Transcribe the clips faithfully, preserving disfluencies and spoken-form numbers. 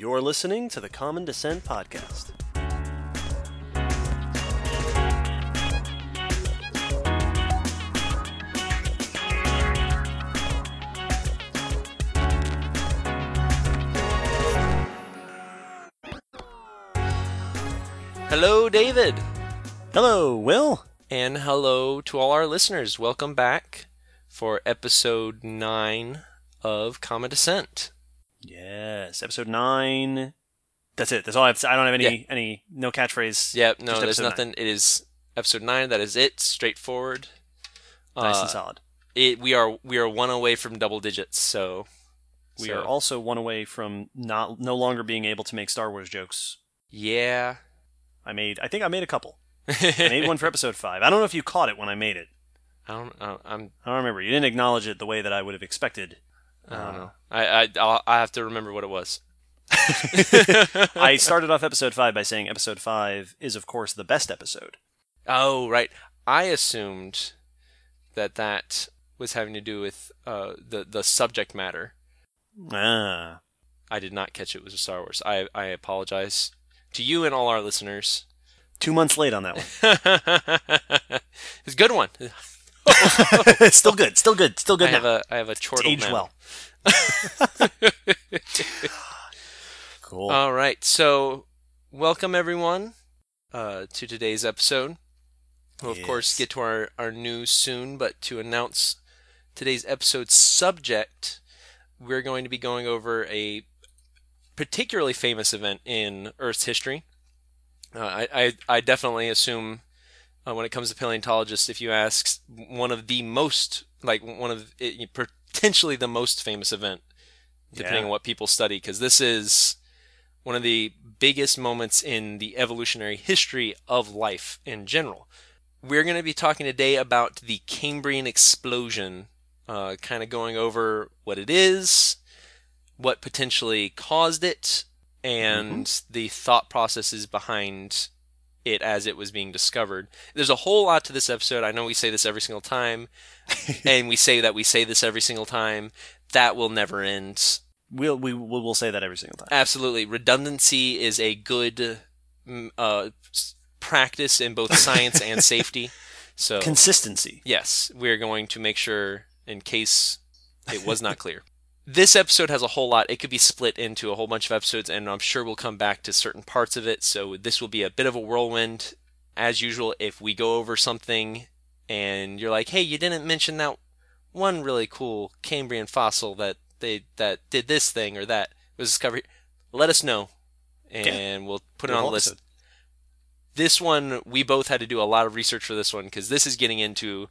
You're listening to the Common Descent Podcast. Hello, David. Hello, Will. And hello to all our listeners. Welcome back for episode nine of Common Descent. Yes, episode nine. That's it. That's all I have to say. I don't have any, yeah. any no catchphrase. Yep, yeah, no, there's nothing. Nine. It is episode nine. That is it. Straightforward. Nice uh, and solid. It, we are we are one away from double digits, so we so. are also one away from not no longer being able to make Star Wars jokes. Yeah. I made. I think I made a couple. I made one for episode five. I don't know if you caught it when I made it. I don't. I don't, I'm, I don't remember. You didn't acknowledge it the way that I would have expected. I don't um, know. I I I'll, I have to remember what it was. I started off episode five by saying episode five is of course the best episode. Oh right. I assumed that that was having to do with uh, the the subject matter. Ah. I did not catch it was a Star Wars. I I apologize to you and all our listeners. Two months late on that one. It's a good one. still good, still good, still good. I now. have a I have a chortle. Aged well. Cool. All right, so welcome everyone uh, to today's episode. We'll yes. of course get to our, our news soon, but to announce today's episode's subject, we're going to be going over a particularly famous event in Earth's history. Uh, I, I I definitely assume. Uh, when it comes to paleontologists, if you ask, one of the most, like one of it, potentially the most famous event, depending yeah. on what people study, because this is one of the biggest moments in the evolutionary history of life in general. We're going to be talking today about the Cambrian Explosion, uh, kind of going over what it is, what potentially caused it, and mm-hmm. the thought processes behind it as it was being discovered. There's a whole lot to this episode. I know we say this every single time, and we say that we say this every single time. That will never end. We'll, we will we'll say that every single time. Absolutely. Redundancy is a good uh, practice in both science and safety. So consistency. Yes. We're going to make sure, in case it was not clear. This episode has a whole lot. It could be split into a whole bunch of episodes, and I'm sure we'll come back to certain parts of it, so this will be a bit of a whirlwind. As usual, if we go over something and you're like, hey, you didn't mention that one really cool Cambrian fossil that they that did this thing or that was discovered, let us know, and yeah. we'll put it on the list. Episode. This one, we both had to do a lot of research for this one, because this is getting into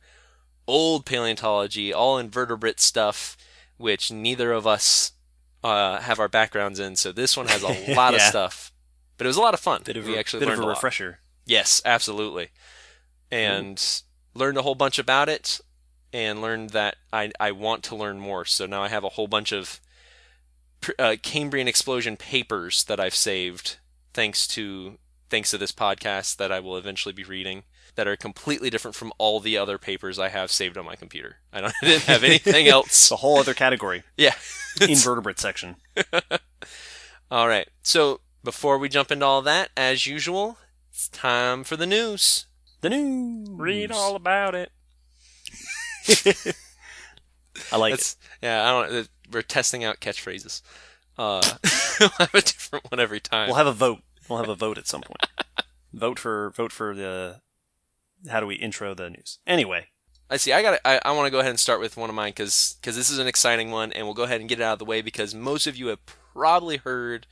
old paleontology, all invertebrate stuff, which neither of us uh, have our backgrounds in, so this one has a lot yeah. of stuff. But it was a lot of fun. Bit of we a, actually bit learned of a, a refresher. Lot. Yes, absolutely. And mm. learned a whole bunch about it, and learned that I, I want to learn more. So now I have a whole bunch of uh, Cambrian Explosion papers that I've saved, thanks to thanks to this podcast that I will eventually be reading, that are completely different from all the other papers I have saved on my computer. I, don't, I didn't have anything else. A whole other category. Yeah. Invertebrate section. All right. So before we jump into all that, as usual, it's time for the news. The news. Read all about it. I like That's, it. Yeah, I don't. We're testing out catchphrases. Uh, we'll have a different one every time. We'll have a vote. We'll have a vote at some point. vote for vote for the. How do we intro the news? Anyway. I see. I got. I, I want to go ahead and start with one of mine because because this is an exciting one, and we'll go ahead and get it out of the way because most of you have probably heard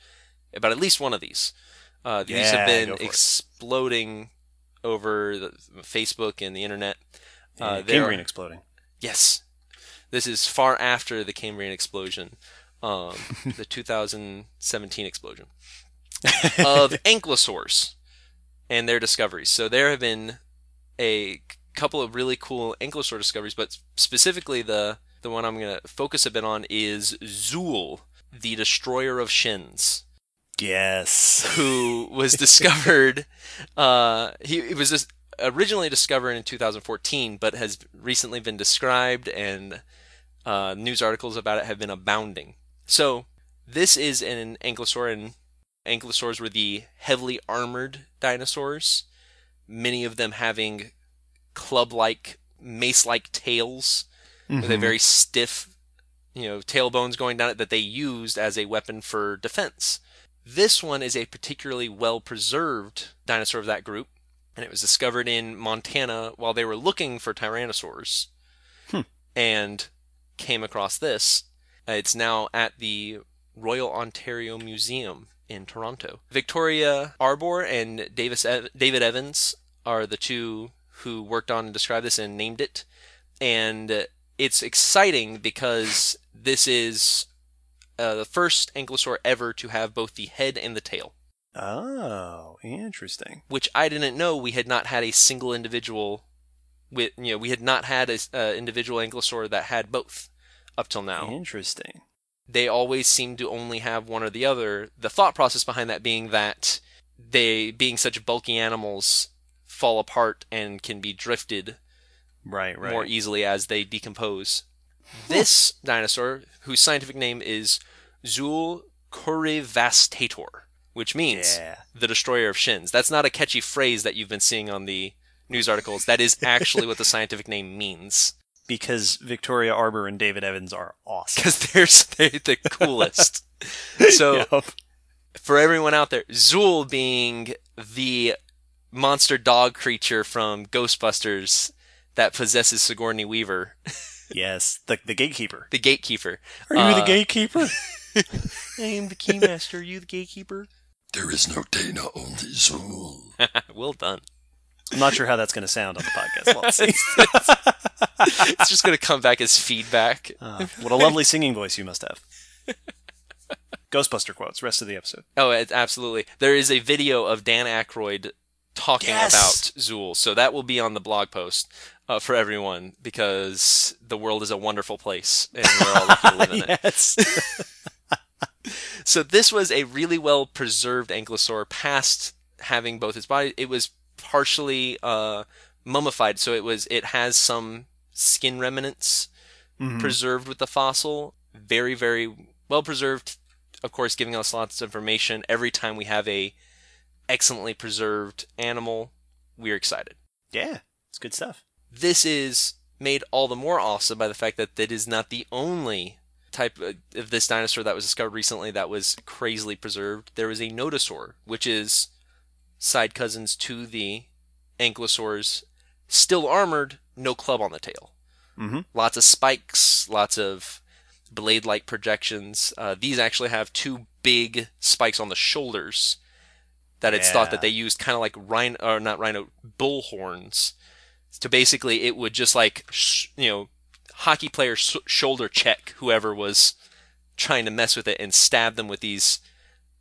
about at least one of these. Uh, these yeah, have been exploding it. over the, Facebook and the internet. Uh, yeah, Cambrian are, exploding. Yes. This is far after the Cambrian explosion, um, the two thousand seventeen explosion of ankylosaurs and their discoveries. So there have been a couple of really cool ankylosaur discoveries, but specifically the, the one I'm going to focus a bit on is Zuul, the destroyer of shins. Yes. Who was discovered, uh, he it was just originally discovered in two thousand fourteen, but has recently been described, and uh, news articles about it have been abounding. So This is an ankylosaur, and ankylosaurs were the heavily armored dinosaurs, many of them having club-like, mace-like tails, mm-hmm. with a very stiff, you know, tailbones going down it that they used as a weapon for defense. This one is a particularly well-preserved dinosaur of that group, and it was discovered in Montana while they were looking for tyrannosaurs, hmm. and came across this. Uh, it's now at the Royal Ontario Museum in Toronto. Victoria Arbor and Davis Ev- David Evans are the two who worked on and described this and named it. And it's exciting because this is uh, the first ankylosaur ever to have both the head and the tail. Oh, interesting. Which I didn't know. We had not had a single individual with, you know, we had not had an uh, individual ankylosaur that had both up till now. Interesting. They always seem to only have one or the other. The thought process behind that being that they, being such bulky animals, fall apart and can be drifted right, right. more easily as they decompose. This dinosaur, whose scientific name is Zuul crurivastator, which means yeah. the destroyer of shins. That's not a catchy phrase that you've been seeing on the news articles. That is actually what the scientific name means. Because Victoria Arbor and David Evans are awesome. Because they're, they're the coolest. So, yep. For everyone out there, Zuul being the monster dog creature from Ghostbusters that possesses Sigourney Weaver. Yes, the the gatekeeper. The gatekeeper. Are you uh, the gatekeeper? I am the keymaster. Are you the gatekeeper? There is no Dana, only Zuul. Well done. I'm not sure how that's going to sound on the podcast. Well, see. it's, it's, it's just going to come back as feedback. Uh, what a lovely singing voice you must have. Ghostbuster quotes, rest of the episode. Oh, it, absolutely. There is a video of Dan Aykroyd talking yes! about Zuul, so that will be on the blog post uh, for everyone, because the world is a wonderful place, and we're all lucky to live in yes. it. So this was a really well-preserved ankylosaur, past having both its body. It was partially uh, mummified, so it was it has some skin remnants mm-hmm. preserved with the fossil. Very, very well preserved, of course, giving us lots of information. Every time we have a excellently preserved animal, we're excited. Yeah, it's good stuff. This is made all the more awesome by the fact that it is not the only type of this dinosaur that was discovered recently that was crazily preserved. There was a nodosaur, which is side cousins to the ankylosaurs, still armored, no club on the tail. Mm-hmm. Lots of spikes, lots of blade-like projections. Uh, these actually have two big spikes on the shoulders that it's yeah. thought that they used kind of like rhino, or not rhino, bull horns. So basically it would just like, sh- you know, hockey player sh- shoulder check whoever was trying to mess with it and stab them with these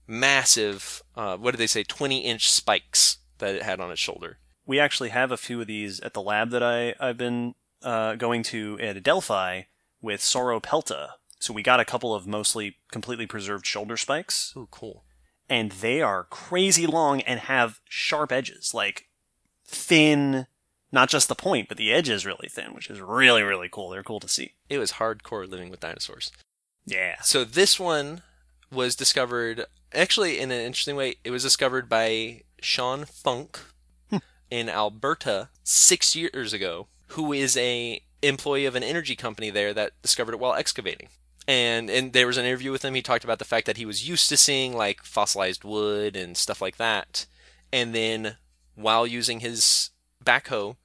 massive, uh, what did they say, twenty-inch spikes that it had on its shoulder. We actually have a few of these at the lab that I, I've been uh, going to at Adelphi with Sauropelta. So we got a couple of mostly completely preserved shoulder spikes. Ooh, cool. And they are crazy long and have sharp edges, like thin, not just the point, but the edge is really thin, which is really, really cool. They're cool to see. It was hardcore living with dinosaurs. Yeah. So this one was discovered, actually, in an interesting way, it was discovered by Sean Funk hmm. in Alberta six years ago, who is a employee of an energy company there that discovered it while excavating. And and there was an interview with him. He talked about the fact that he was used to seeing, like, fossilized wood and stuff like that. And then, while using his backhoe,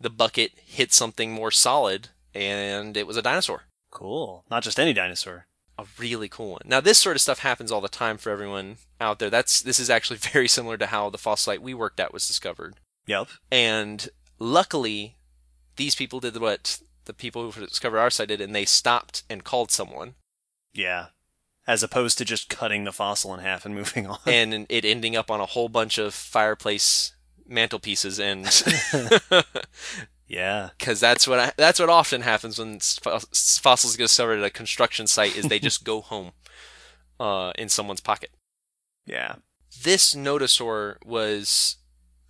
the bucket hit something more solid, and it was a dinosaur. Cool. Not just any dinosaur. A really cool one. Now, this sort of stuff happens all the time for everyone out there. That's This is actually very similar to how the fossil site we worked at was discovered. Yep. And luckily, these people did what the people who discovered our site did, and they stopped and called someone. Yeah. As opposed to just cutting the fossil in half and moving on. And it ending up on a whole bunch of fireplace mantelpieces and... Yeah, because that's what I, that's what often happens when fossils get discovered at a construction site is they just go home uh, in someone's pocket. Yeah, this nodosaur was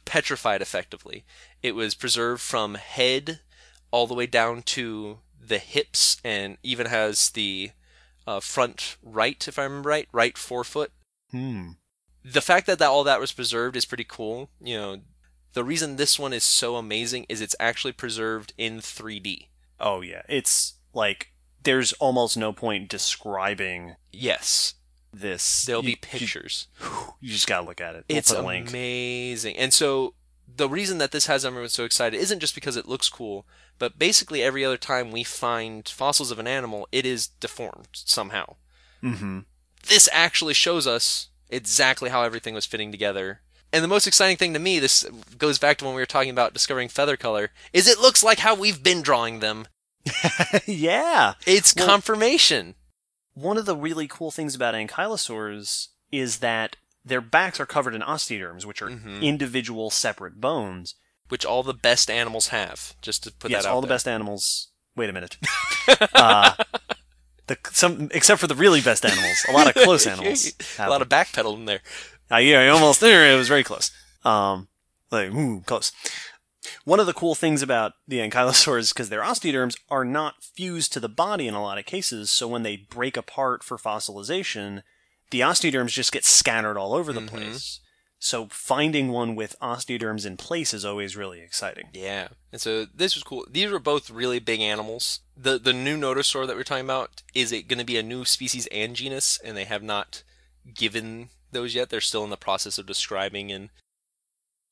petrified effectively. It was preserved from head all the way down to the hips, and even has the uh, front right, if I remember right, right forefoot. Hmm. The fact that, that all that was preserved is pretty cool. You know, the reason this one is so amazing is it's actually preserved in three D. Oh, yeah. It's like, there's almost no point describing yes. this. There'll you, be pictures. You, you just gotta look at it. We'll it's amazing. And so the reason that this has everyone so excited isn't just because it looks cool, but basically every other time we find fossils of an animal, it is deformed somehow. Mm-hmm. This actually shows us exactly how everything was fitting together. And the most exciting thing to me, this goes back to when we were talking about discovering feather color, is it looks like how we've been drawing them. Yeah. It's well, confirmation. One of the really cool things about ankylosaurs is that their backs are covered in osteoderms, which are mm-hmm. individual separate bones. Which all the best animals have, just to put yes, that out there. Yes, all the best animals. Wait a minute. uh, the, some, except for the really best animals. A lot of close animals. A lot them. Of backpedal in there. Uh, yeah, almost there. It was very close. Um, like, ooh, close. One of the cool things about the ankylosaurs, because their osteoderms are not fused to the body in a lot of cases, so when they break apart for fossilization, the osteoderms just get scattered all over the mm-hmm. place. So finding one with osteoderms in place is always really exciting. Yeah. And so this was cool. These were both really big animals. The the new notosaur that we're talking about, is it going to be a new species and genus? And they have not given those yet. They're still in the process of describing and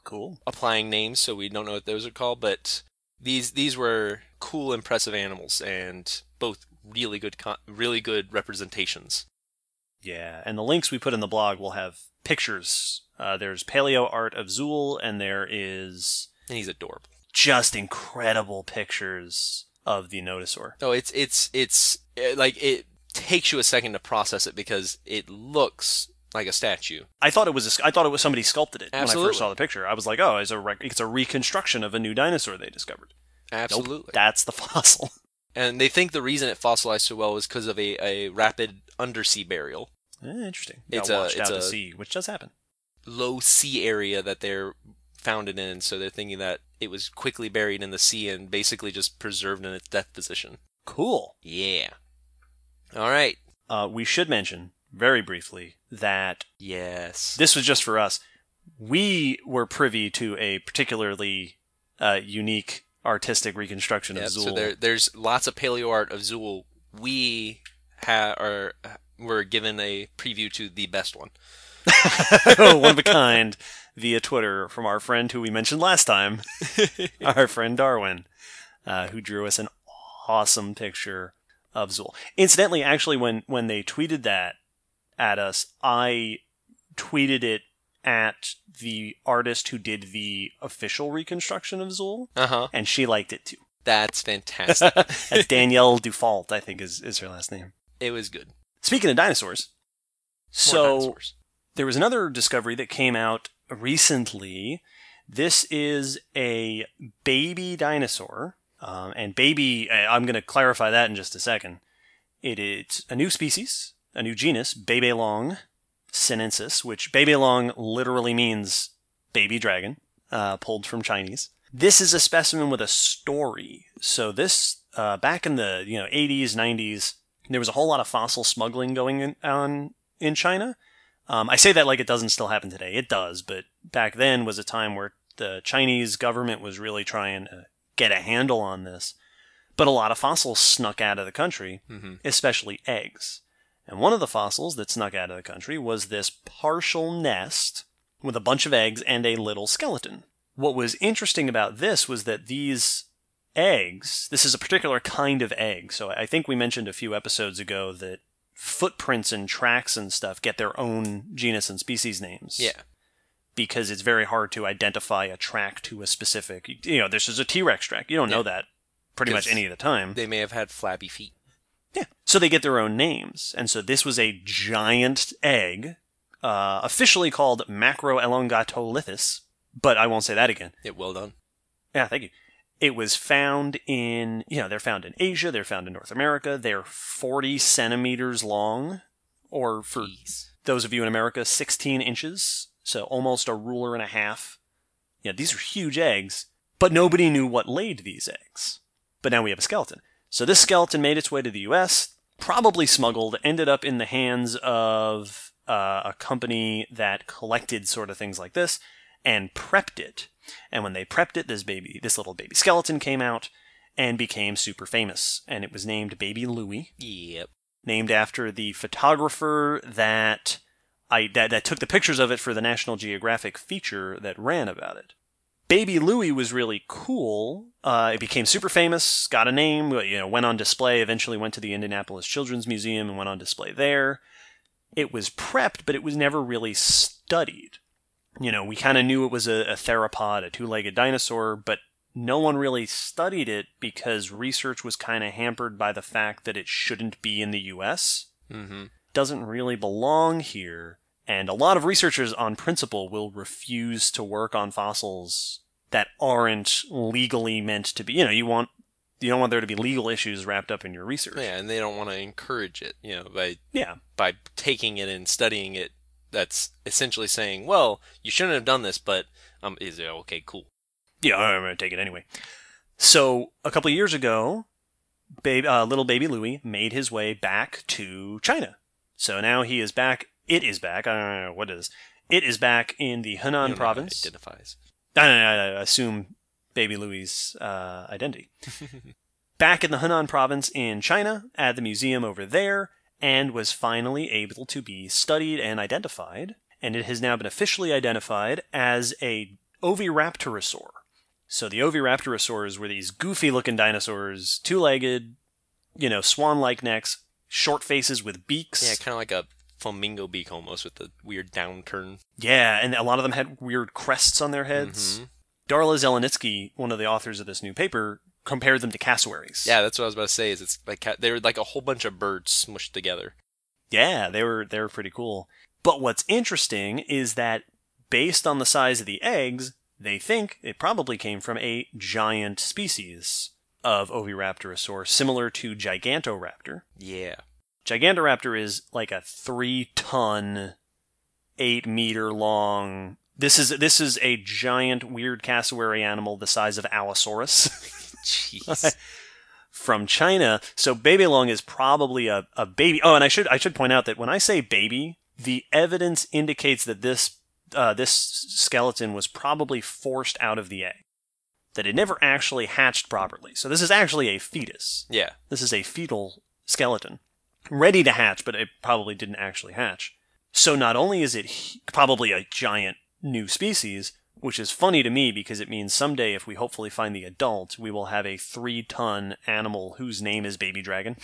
cool applying names, so we don't know what those are called, but these these were cool, impressive animals, and both really good really good representations. Yeah, and the links we put in the blog will have pictures. Uh, there's paleo art of Zuul, and there is... And he's adorable. Just incredible pictures of the notosaur. Oh, it's, it's, it's, it, like, it takes you a second to process it because it looks like a statue. I thought it was, a, I thought it was somebody sculpted it Absolutely. When I first saw the picture. I was like, oh, it's a, rec- it's a reconstruction of a new dinosaur they discovered. Absolutely. Nope, that's the fossil. And they think the reason it fossilized so well was because of a, a rapid undersea burial. Eh, interesting. It's a, washed it's out a to sea, which does happen. Low sea area that they're founded in, so they're thinking that it was quickly buried in the sea and basically just preserved in its death position. Cool. Yeah. All right. Uh, we should mention, very briefly, that yes, this was just for us. We were privy to a particularly uh, unique artistic reconstruction yep, of Zuul. So there, there's lots of paleo art of Zuul. We ha- are were given a preview to the best one. One of a kind via Twitter from our friend who we mentioned last time, our friend Darwin, uh, who drew us an awesome picture of Zuul. Incidentally, actually, when, when they tweeted that at us, I tweeted it at the artist who did the official reconstruction of Zuul, uh-huh. and she liked it too. That's fantastic. That's Danielle Dufault, I think is, is her last name. It was good. Speaking of dinosaurs, More so dinosaurs. There was another discovery that came out recently. This is a baby dinosaur, um, and baby, I'm going to clarify that in just a second. It, it's a new species, a new genus, Beibelong sinensis, which Beibelong literally means baby dragon, uh, pulled from Chinese. This is a specimen with a story. So this, uh, back in the you know eighties, nineties, there was a whole lot of fossil smuggling going on in China. Um, I say that like it doesn't still happen today. It does, but back then was a time where the Chinese government was really trying to get a handle on this. But a lot of fossils snuck out of the country, mm-hmm. especially eggs. And one of the fossils that snuck out of the country was this partial nest with a bunch of eggs and a little skeleton. What was interesting about this was that these eggs, this is a particular kind of egg. So I think we mentioned a few episodes ago that footprints and tracks and stuff get their own genus and species names. Yeah. Because it's very hard to identify a track to a specific, you know, this is a T-Rex track. You don't yeah. know that pretty much any of the time. They may have had flabby feet. Yeah. So they get their own names. And so this was a giant egg, uh, officially called Macroelongatolithus, but I won't say that again. Yeah, well done. Yeah, thank you. It was found in, you know, they're found in Asia, they're found in North America, they're forty centimeters long, or for Jeez. Those of you in America, sixteen inches, so almost a ruler and a half. Yeah, these are huge eggs, but nobody knew what laid these eggs. But now we have a skeleton. So this skeleton made its way to the U S probably smuggled, ended up in the hands of uh, a company that collected sort of things like this and prepped it. And when they prepped it, this baby, this little baby skeleton came out and became super famous. And it was named Baby Louie. Yep. Named after the photographer that I that, that took the pictures of it for the National Geographic feature that ran about it. Baby Louie was really cool. Uh, it became super famous, got a name, you know, went on display, eventually went to the Indianapolis Children's Museum and went on display there. It was prepped, but it was never really studied. You know, we kind of knew it was a, a theropod, a two-legged dinosaur, but no one really studied it because research was kind of hampered by the fact that it shouldn't be in the U S. Mm-hmm. Doesn't really belong here. And a lot of researchers on principle will refuse to work on fossils that aren't legally meant to be. You know, you want you don't want there to be legal issues wrapped up in your research. Yeah, and they don't want to encourage it, you know, by yeah. by taking it and studying it. That's essentially saying, well, you shouldn't have done this, but um, is it okay, cool. Yeah, I'm going to take it anyway. So a couple of years ago, babe, uh, little baby Louie made his way back to China. So now he is back. It is back. I don't know what it is. It is back in the Henan you know province. It identifies. I, I, I assume baby Louie's uh, identity. Back in the Henan province in China at the museum over there, and was finally able to be studied and identified. And it has now been officially identified as a oviraptorosaur. So the oviraptorosaurs were these goofy-looking dinosaurs, two-legged, you know, swan-like necks, short faces with beaks. Yeah, kind of like a flamingo beak almost with the weird downturn. Yeah, and a lot of them had weird crests on their heads. Mm-hmm. Darla Zelenitsky, one of the authors of this new paper, compared them to cassowaries. Yeah, that's what I was about to say. Is it's like they were like a whole bunch of birds smushed together. Yeah, they were they were pretty cool. But what's interesting is that based on the size of the eggs, they think it probably came from a giant species of oviraptorosaur, similar to Gigantoraptor. Yeah. Gigantoraptor is like a three-ton, eight-meter-long... This is this is a giant, weird cassowary animal the size of Allosaurus. Jeez. From China. So Beibelong is probably a, a baby... Oh, and I should I should point out that when I say baby, the evidence indicates that this... Uh, this skeleton was probably forced out of the egg, that it never actually hatched properly. So this is actually a fetus. Yeah. This is a fetal skeleton, ready to hatch, but it probably didn't actually hatch. So not only is it he- probably a giant new species, which is funny to me because it means someday if we hopefully find the adult, we will have a three-ton animal whose name is Baby Dragon.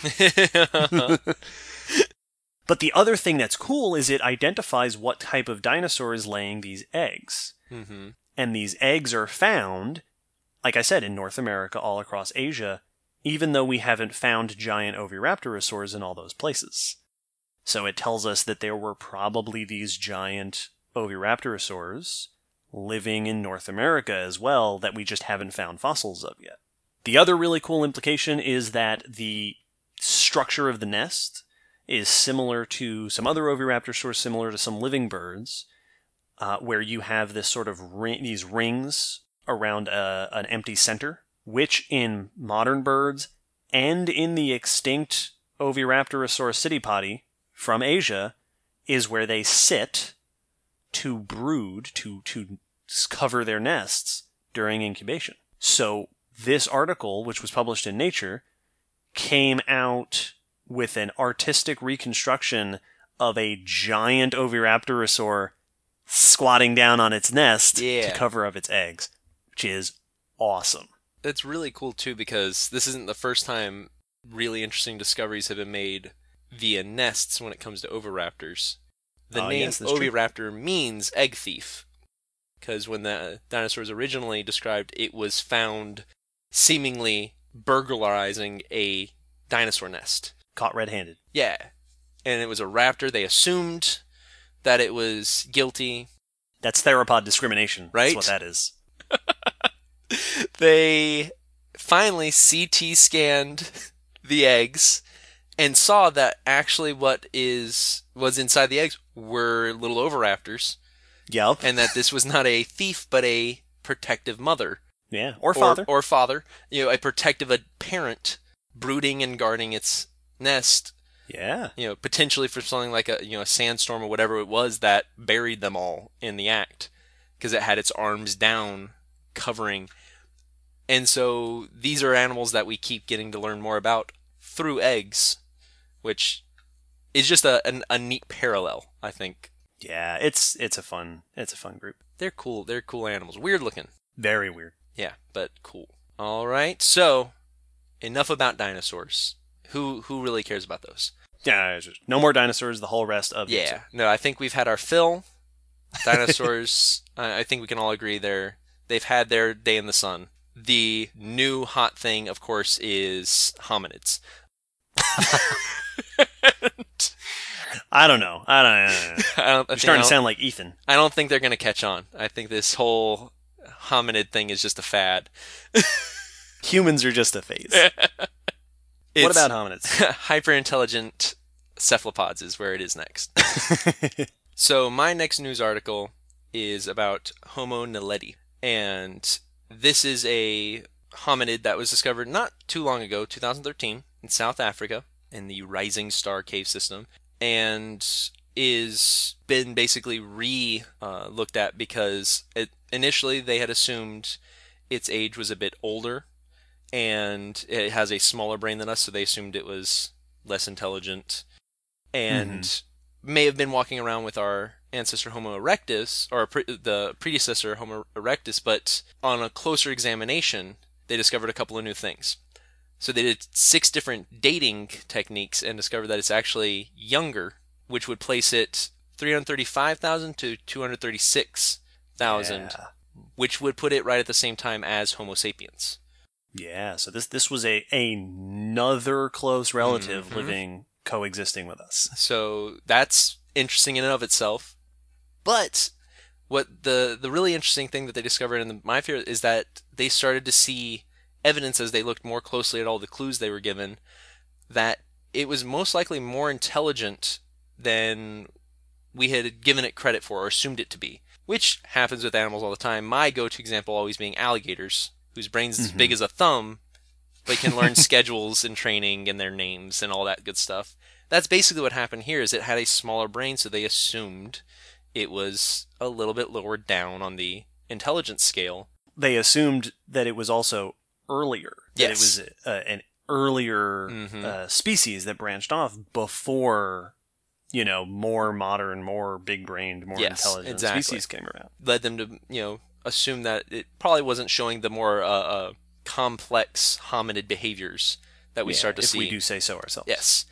But the other thing that's cool is it identifies what type of dinosaur is laying these eggs. Mm-hmm. And these eggs are found, like I said, in North America, all across Asia, even though we haven't found giant oviraptorosaurs in all those places. So it tells us that there were probably these giant oviraptorosaurs living in North America as well that we just haven't found fossils of yet. The other really cool implication is that the structure of the nest is similar to some other oviraptorosaurs, similar to some living birds, uh, where you have this sort of ring, these rings around a, an empty center, which in modern birds and in the extinct oviraptorosaur Citipati from Asia is where they sit to brood, to, to cover their nests during incubation. So this article, which was published in Nature, came out with an artistic reconstruction of a giant oviraptorosaur squatting down on its nest yeah. to cover up its eggs, which is awesome. That's really cool, too, because this isn't the first time really interesting discoveries have been made via nests when it comes to oviraptors. The uh, name yes, oviraptor true. means egg thief, because when the dinosaur was originally described, it was found seemingly burglarizing a dinosaur nest. Caught red-handed. Yeah. And it was a raptor. They assumed that it was guilty. That's theropod discrimination. Right? That's what that is. They finally C T scanned the eggs and saw that actually what is was inside the eggs were little oviraptors. Yep. And that this was not a thief, but a protective mother. Yeah. Or father. Or, or father. You know, a protective parent brooding and guarding its nest Yeah. You know, potentially for something like a, you know, a sandstorm or whatever it was that buried them all in the act, because it had its arms down covering. And so these are animals that we keep getting to learn more about through eggs, which is just a an, a neat parallel, I think. Yeah, it's it's a fun it's a fun group. They're cool. They're cool animals. Weird looking. Very weird. Yeah, but cool. All right. So, enough about dinosaurs. Who who really cares about those? Yeah, just, no more dinosaurs. The whole rest of yeah. Episode. No, I think we've had our fill. Dinosaurs. I, I think we can all agree they're they've had their day in the sun. The new hot thing, of course, is hominids. I don't know. I don't know. I don't, You're I starting to sound like Ethan. I don't think they're going to catch on. I think this whole hominid thing is just a fad. Humans are just a phase. What about hominids? Hyper-intelligent cephalopods is where it is next. So my next news article is about Homo naledi. And this is a hominid that was discovered not too long ago, two thousand thirteen, in South Africa, in the Rising Star Cave system, and is been basically re uh, looked at because it, initially they had assumed its age was a bit older and it has a smaller brain than us, so they assumed it was less intelligent and mm-hmm. may have been walking around with our ancestor Homo erectus, or pre- the predecessor Homo erectus, but on a closer examination they discovered a couple of new things. So they did six different dating techniques and discovered that it's actually younger, which would place it three hundred thirty-five thousand to two hundred thirty-six thousand, yeah. which would put it right at the same time as Homo sapiens. Yeah, so this this was a another close relative mm-hmm. living, coexisting with us. So that's interesting in and of itself. But what the, the really interesting thing that they discovered in the, my theory is that they started to see evidence as they looked more closely at all the clues they were given that it was most likely more intelligent than we had given it credit for or assumed it to be, which happens with animals all the time. My go-to example always being alligators, whose brain's mm-hmm. as big as a thumb, but can learn schedules and training and their names and all that good stuff. That's basically what happened here. Is it had a smaller brain, so they assumed it was a little bit lower down on the intelligence scale. They assumed that it was also earlier. Yes. That it was uh, an earlier mm-hmm. uh, species that branched off before, you know, more modern, more big-brained, more yes, intelligent exactly. species came around. Led them to, you know, assume that it probably wasn't showing the more uh, uh, complex hominid behaviors that we yeah, start to if see. If we do say so ourselves. Yes.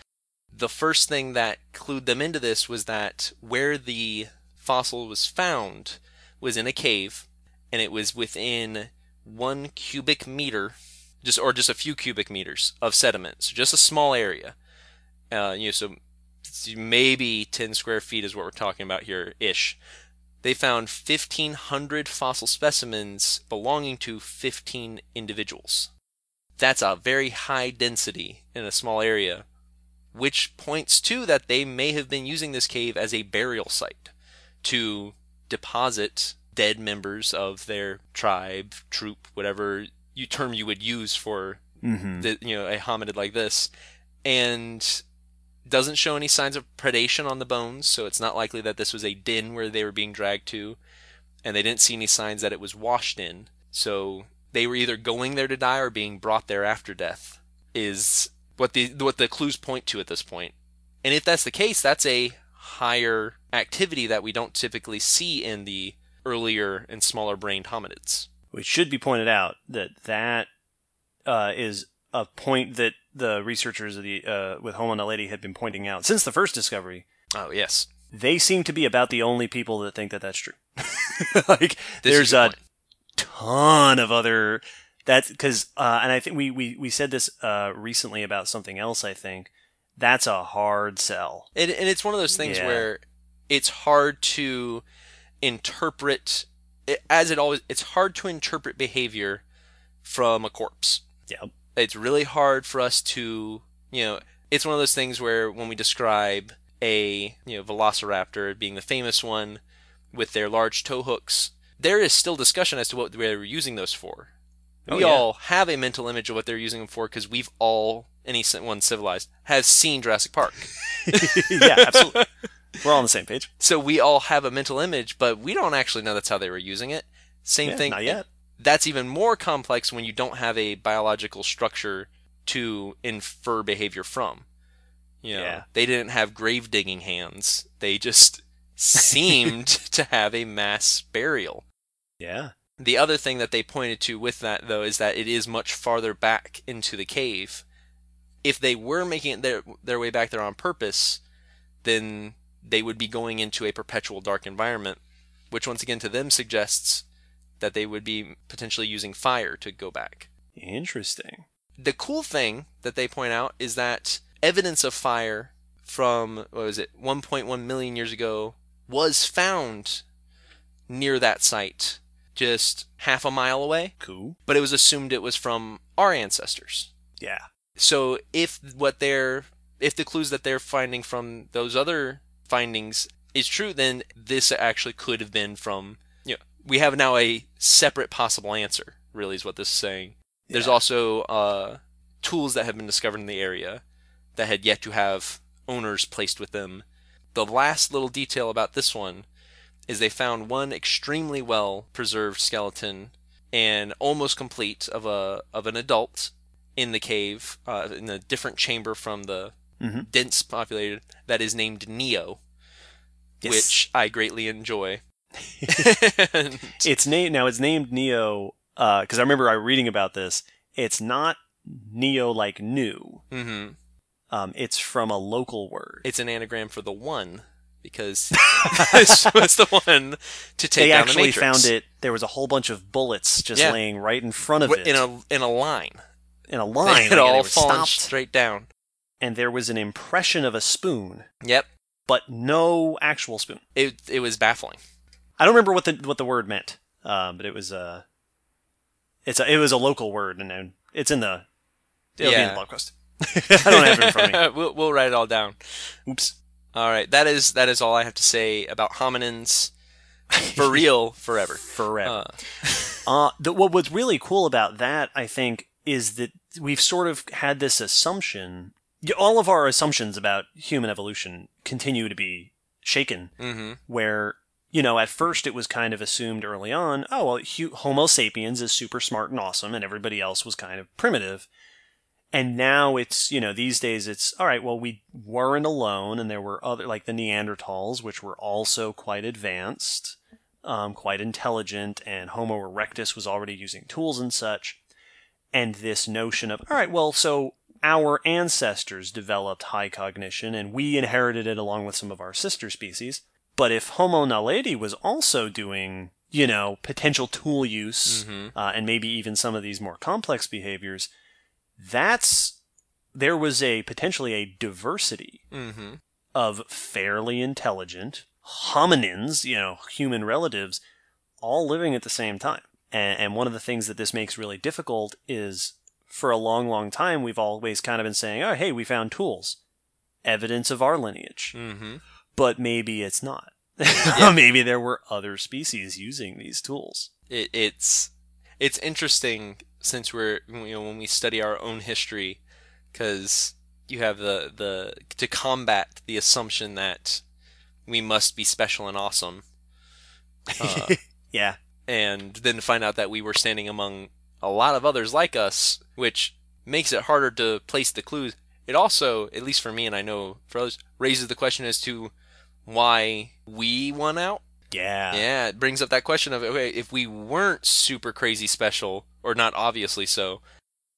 The first thing that clued them into this was that where the fossil was found was in a cave, and it was within one cubic meter, just or just a few cubic meters of sediment, so just a small area. Uh, you know, so maybe ten square feet is what we're talking about here, ish. They found fifteen hundred fossil specimens belonging to fifteen individuals. That's a very high density in a small area, which points to that they may have been using this cave as a burial site to deposit dead members of their tribe, troop, whatever you term you would use for mm-hmm. the, you know, a hominid like this, and doesn't show any signs of predation on the bones, so it's not likely that this was a den where they were being dragged to, and they didn't see any signs that it was washed in, so they were either going there to die or being brought there after death is what the what the clues point to at this point. And if that's the case, that's a higher activity that we don't typically see in the earlier and smaller-brained hominids. It should be pointed out that that uh, is a point that the researchers of the uh, with Homo naledi had been pointing out since the first discovery. Oh yes, they seem to be about the only people that think that that's true. Like this there's a point. Ton of other that's because uh, and I think we we we said this uh, recently about something else. I think that's a hard sell, and, and it's one of those things yeah. where it's hard to interpret it, as it always it's hard to interpret behavior from a corpse. Yeah, it's really hard for us to, you know, it's one of those things where when we describe a, you know, velociraptor being the famous one with their large toe hooks, there is still discussion as to what they were using those for. We oh, yeah. all have a mental image of what they're using them for because we've all anyone civilized has seen Jurassic Park. Yeah, absolutely. We're all on the same page. So we all have a mental image, but we don't actually know that's how they were using it. Same yeah, thing. Not yet. That's even more complex when you don't have a biological structure to infer behavior from. You know, yeah. They didn't have grave digging hands. They just seemed to have a mass burial. Yeah. The other thing that they pointed to with that, though, is that it is much farther back into the cave. If they were making it their, their way back there on purpose, then they would be going into a perpetual dark environment, which once again to them suggests that they would be potentially using fire to go back. Interesting. The cool thing that they point out is that evidence of fire from, what was it, one point one million years ago was found near that site, just half a mile away. Cool. But it was assumed it was from our ancestors. Yeah. So if what they're, if the clues that they're finding from those other findings is true, then this actually could have been from, you know, we have now a separate possible answer, really is what this is saying. Yeah. There's also uh, tools that have been discovered in the area that had yet to have owners placed with them. The last little detail about this one is they found one extremely well-preserved skeleton and almost complete of a of an adult in the cave, uh, in a different chamber from the mm-hmm. dense populated, that is named Neo, yes. which I greatly enjoy. It's named now. It's named Neo because uh, I remember I reading about this. It's not Neo like new. Mm-hmm. Um, it's from a local word. It's an anagram for the one, because this was the one to take they down the Matrix. They actually found it. There was a whole bunch of bullets just yeah. laying right in front of it. In a in a line. In a line. It had all fallen straight down. And there was an impression of a spoon. Yep. But no actual spoon. It it was baffling. I don't remember what the what the word meant, uh, but it was a. It's a, it was a local word, and it's in the. It'll yeah. be in the blog post. I don't have it in front of me. We'll, we'll write it all down. Oops. All right. That is that is all I have to say about hominins. For real, forever. Forever. Uh. uh the, what what's really cool about that, I think, is that we've sort of had this assumption. All of our assumptions about human evolution continue to be shaken, mm-hmm. where, you know, at first it was kind of assumed early on, oh, well, Homo sapiens is super smart and awesome, and everybody else was kind of primitive. And now it's, you know, these days it's, all right, well, we weren't alone, and there were other, like the Neanderthals, which were also quite advanced, um, quite intelligent, and Homo erectus was already using tools and such. And this notion of, all right, well, so our ancestors developed high cognition, and we inherited it along with some of our sister species. But if Homo naledi was also doing, you know, potential tool use, mm-hmm. uh, and maybe even some of these more complex behaviors, that's, there was a potentially a diversity mm-hmm. of fairly intelligent hominins, you know, human relatives, all living at the same time. And, and one of the things that this makes really difficult is, for a long, long time, we've always kind of been saying, oh, hey, we found tools. Evidence of our lineage. Mm-hmm. But maybe it's not. Yeah. Maybe there were other species using these tools. It, it's it's interesting since we're, you know, when we study our own history, because you have the, the, to combat the assumption that we must be special and awesome. Uh, yeah. And then find out that we were standing among a lot of others like us, which makes it harder to place the clues. It also, at least for me, and I know for others, raises the question as to why we won out. Yeah. Yeah, it brings up that question of, okay, if we weren't super crazy special, or not obviously so,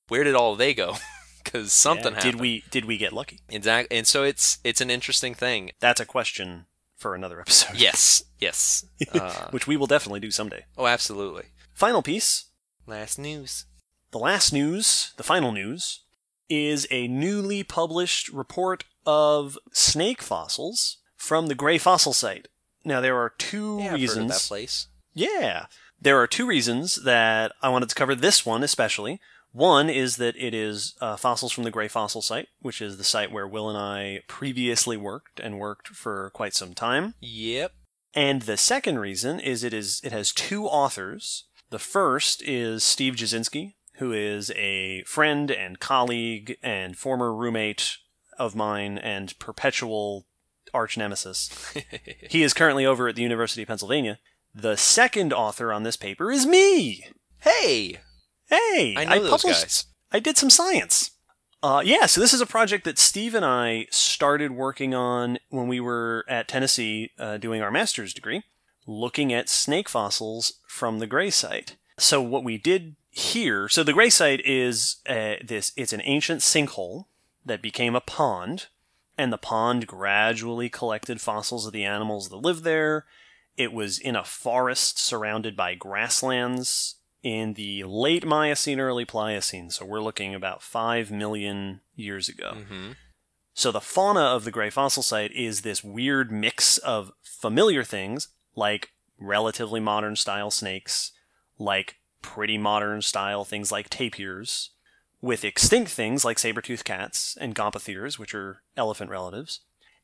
where did all they go? Because something yeah. happened. Did we, did we get lucky? Exactly. And so it's it's an interesting thing. That's a question for another episode. Yes, yes. Uh, which we will definitely do someday. Oh, absolutely. Final piece. Last news. The last news, the final news, is a newly published report of snake fossils from the Gray Fossil Site. Now, there are two yeah, reasons. I've heard of that place. Yeah. There are two reasons that I wanted to cover this one especially. One is that it is uh, fossils from the Gray Fossil Site, which is the site where Will and I previously worked and worked for quite some time. Yep. And the second reason is it is it has two authors. The first is Steve Jasinski, who is a friend and colleague and former roommate of mine and perpetual arch nemesis. He is currently over at the University of Pennsylvania. The second author on this paper is me! Hey! Hey! I know I those guys. I did some science. Uh, yeah, so this is a project that Steve and I started working on when we were at Tennessee uh, doing our master's degree, looking at snake fossils from the Gray Site. So what we did here, so the Gray Site is uh, this, it's an ancient sinkhole that became a pond, and the pond gradually collected fossils of the animals that lived there. It was in a forest surrounded by grasslands in the late Miocene, early Pliocene. So we're looking about five million years ago. Mm-hmm. So the fauna of the Gray Fossil Site is this weird mix of familiar things, like relatively modern style snakes, like pretty modern style things like tapirs, with extinct things like saber-toothed cats and gomphotheres, which are elephant relatives,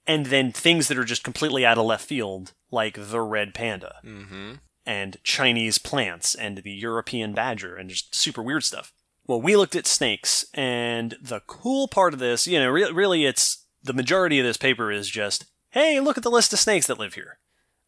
and then things that are just completely out of left field, like the red panda. Mm-hmm. And Chinese plants, and the European badger, and just super weird stuff. Well, we looked at snakes, and the cool part of this, you know, re- really it's, the majority of this paper is just, hey, look at the list of snakes that live here.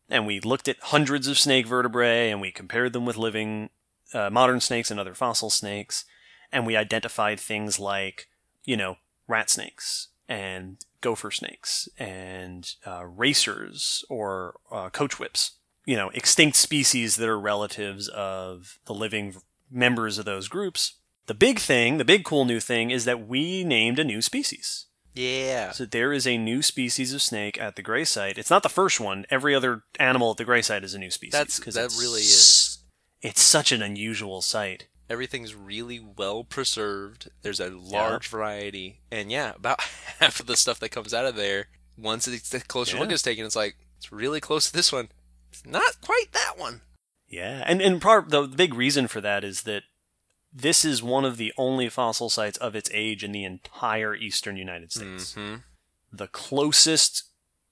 And we looked at hundreds of snake vertebrae, and we compared them with living uh, modern snakes and other fossil snakes, and we identified things like, you know, rat snakes, and gopher snakes, and uh, racers, or uh, coach whips. You know, extinct species that are relatives of the living members of those groups. The big thing, the big cool new thing, is that we named a new species. Yeah. So there is a new species of snake at the Gray Site. It's not the first one. Every other animal at the Gray Site is a new species. That's, that really is. It's such an unusual site. Everything's really well preserved. There's a large yeah. variety. And yeah, about half of the stuff that comes out of there, once it's, the closer yeah. look is taken, it's like, it's really close to this one. Not quite that one. Yeah, and and part, the big reason for that is that this is one of the only fossil sites of its age in the entire eastern United States. Mm-hmm. The closest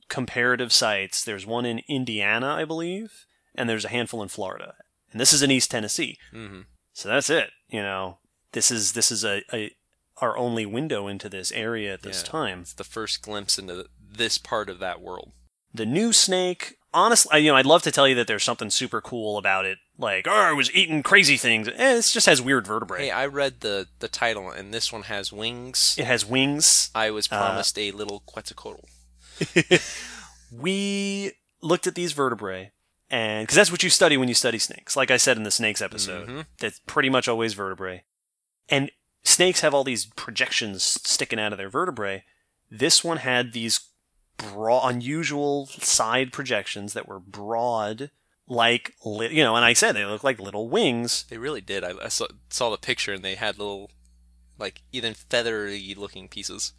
comparative sites, there's one in Indiana, I believe, and there's a handful in Florida. And this is in East Tennessee. Mm-hmm. So that's it. You know, this is this is a, a our only window into this area at this yeah, time. It's the first glimpse into this part of that world. The new snake. Honestly, you know, I'd love to tell you that there's something super cool about it. Like, oh, I was eating crazy things. Eh, it just has weird vertebrae. Hey, I read the, the title, and this one has wings. It has wings. I was promised uh, a little Quetzalcoatl. We looked at these vertebrae, and because that's what you study when you study snakes. Like I said in the snakes episode, mm-hmm. that's pretty much always vertebrae. And snakes have all these projections sticking out of their vertebrae. This one had these broad, unusual side projections that were broad, like, li- you know, and I said they look like little wings. They really did. I, I saw, saw the picture, and they had little, like, even feathery-looking pieces.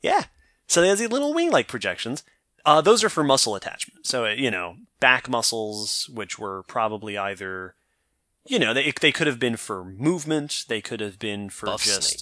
Yeah. So they had these little wing-like projections. Uh, those are for muscle attachment. So, you know, back muscles, which were probably either, you know, they they could have been for movement. They could have been for Buff just snake.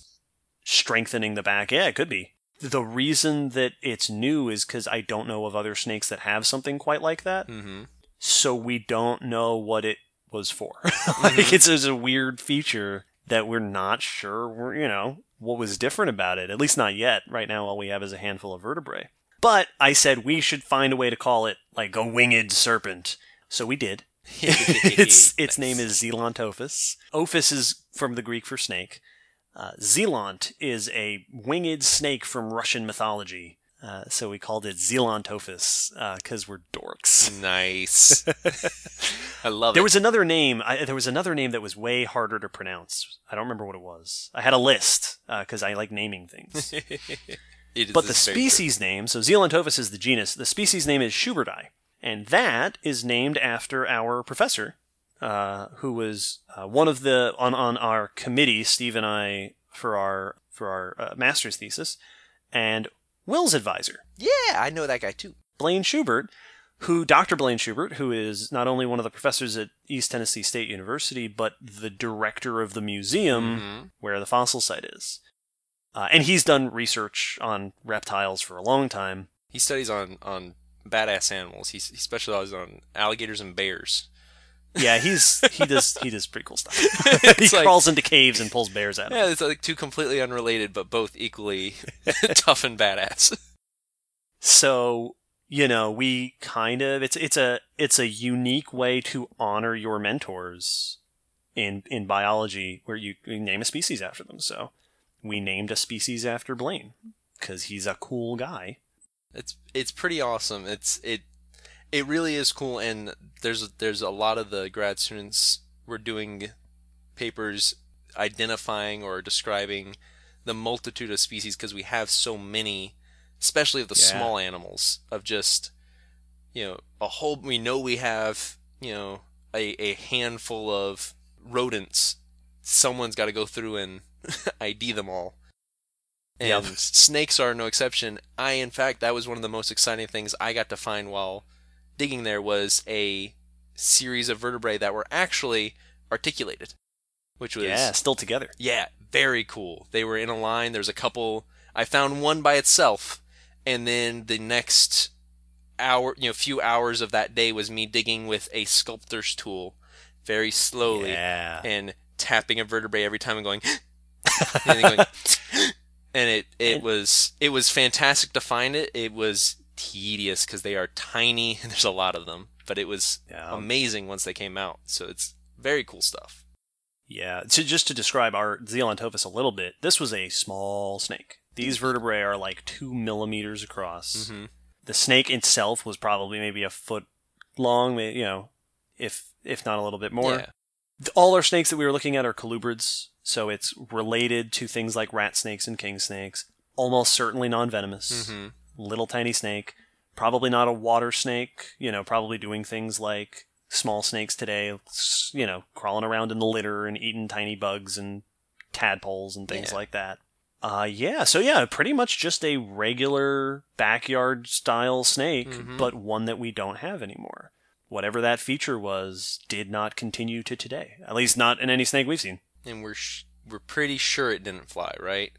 strengthening the back. Yeah, it could be. The reason that it's new is because I don't know of other snakes that have something quite like that. Mm-hmm. So we don't know what it was for. like mm-hmm. it's, it's a weird feature that we're not sure, we're, you know, what was different about it. At least not yet. Right now, all we have is a handful of vertebrae. But I said we should find a way to call it like a winged serpent. So we did. its its nice. name is Zeelantophis. Ophis is from the Greek for snake. Uh, Zeelant is a winged snake from Russian mythology, uh, so we called it Zeelantophis because uh, we're dorks. Nice. I love there it. There was another name. I, there was another name that was way harder to pronounce. I don't remember what it was. I had a list because uh, I like naming things. it but is the species favorite. name, so Zeelantophis is the genus. The species name is Schuberti, and that is named after our professor. Uh, who was uh, one of the on, on our committee, Steve and I, for our for our uh, master's thesis, and Will's advisor. Yeah, I know that guy too. Blaine Schubert, who Doctor Blaine Schubert, who is not only one of the professors at East Tennessee State University, but the director of the museum mm-hmm. where the fossil site is, uh, and he's done research on reptiles for a long time. He studies on on badass animals. He he specializes on alligators and bears. Yeah, he's he does he does pretty cool stuff. He like, crawls into caves and pulls bears out. Yeah, it's like two completely unrelated but both equally tough and badass. So, you know, we kind of it's it's a it's a unique way to honor your mentors in in biology where you, you name a species after them. So, we named a species after Blaine because he's a cool guy. It's it's pretty awesome. It's it It really is cool, and there's there's a lot of the grad students were doing papers identifying or describing the multitude of species because we have so many, especially of the yeah. small animals, of just, you know, a whole, we know we have, you know, a, a handful of rodents. Someone's got to go through and I D them all. And yep. snakes are no exception. I, in fact, that was one of the most exciting things I got to find while digging there was a series of vertebrae that were actually articulated, which was yeah still together. Yeah, very cool. They were in a line. There's a couple. I found one by itself, and then the next hour, you know, few hours of that day was me digging with a sculptor's tool, very slowly, yeah. and tapping a vertebrae every time and going, and going, and it it was it was fantastic to find it. It was tedious because they are tiny and there's a lot of them, but it was yeah. amazing once they came out. So it's very cool stuff. Yeah. So just to describe our Zealantophis a little bit, this was a small snake. These vertebrae are like two millimeters across. Mm-hmm. The snake itself was probably maybe a foot long, you know, if if not a little bit more. Yeah. All our snakes that we were looking at are colubrids, so it's related to things like rat snakes and king snakes. Almost certainly non-venomous. Mm-hmm. Little tiny snake, probably not a water snake, you know, probably doing things like small snakes today, you know, crawling around in the litter and eating tiny bugs and tadpoles and things yeah. like that. Uh, yeah, so yeah, pretty much just a regular backyard style snake, mm-hmm. but one that we don't have anymore. Whatever that feature was did not continue to today, at least not in any snake we've seen. And we're, sh- we're pretty sure it didn't fly, right?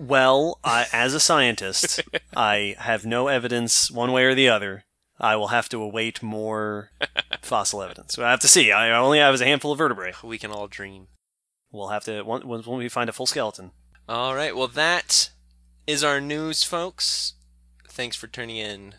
Well, I, as a scientist, I have no evidence one way or the other. I will have to await more fossil evidence. So I have to see. I only have a handful of vertebrae. We can all dream. We'll have to, when, when we find a full skeleton. All right. Well, that is our news, folks. Thanks for tuning in.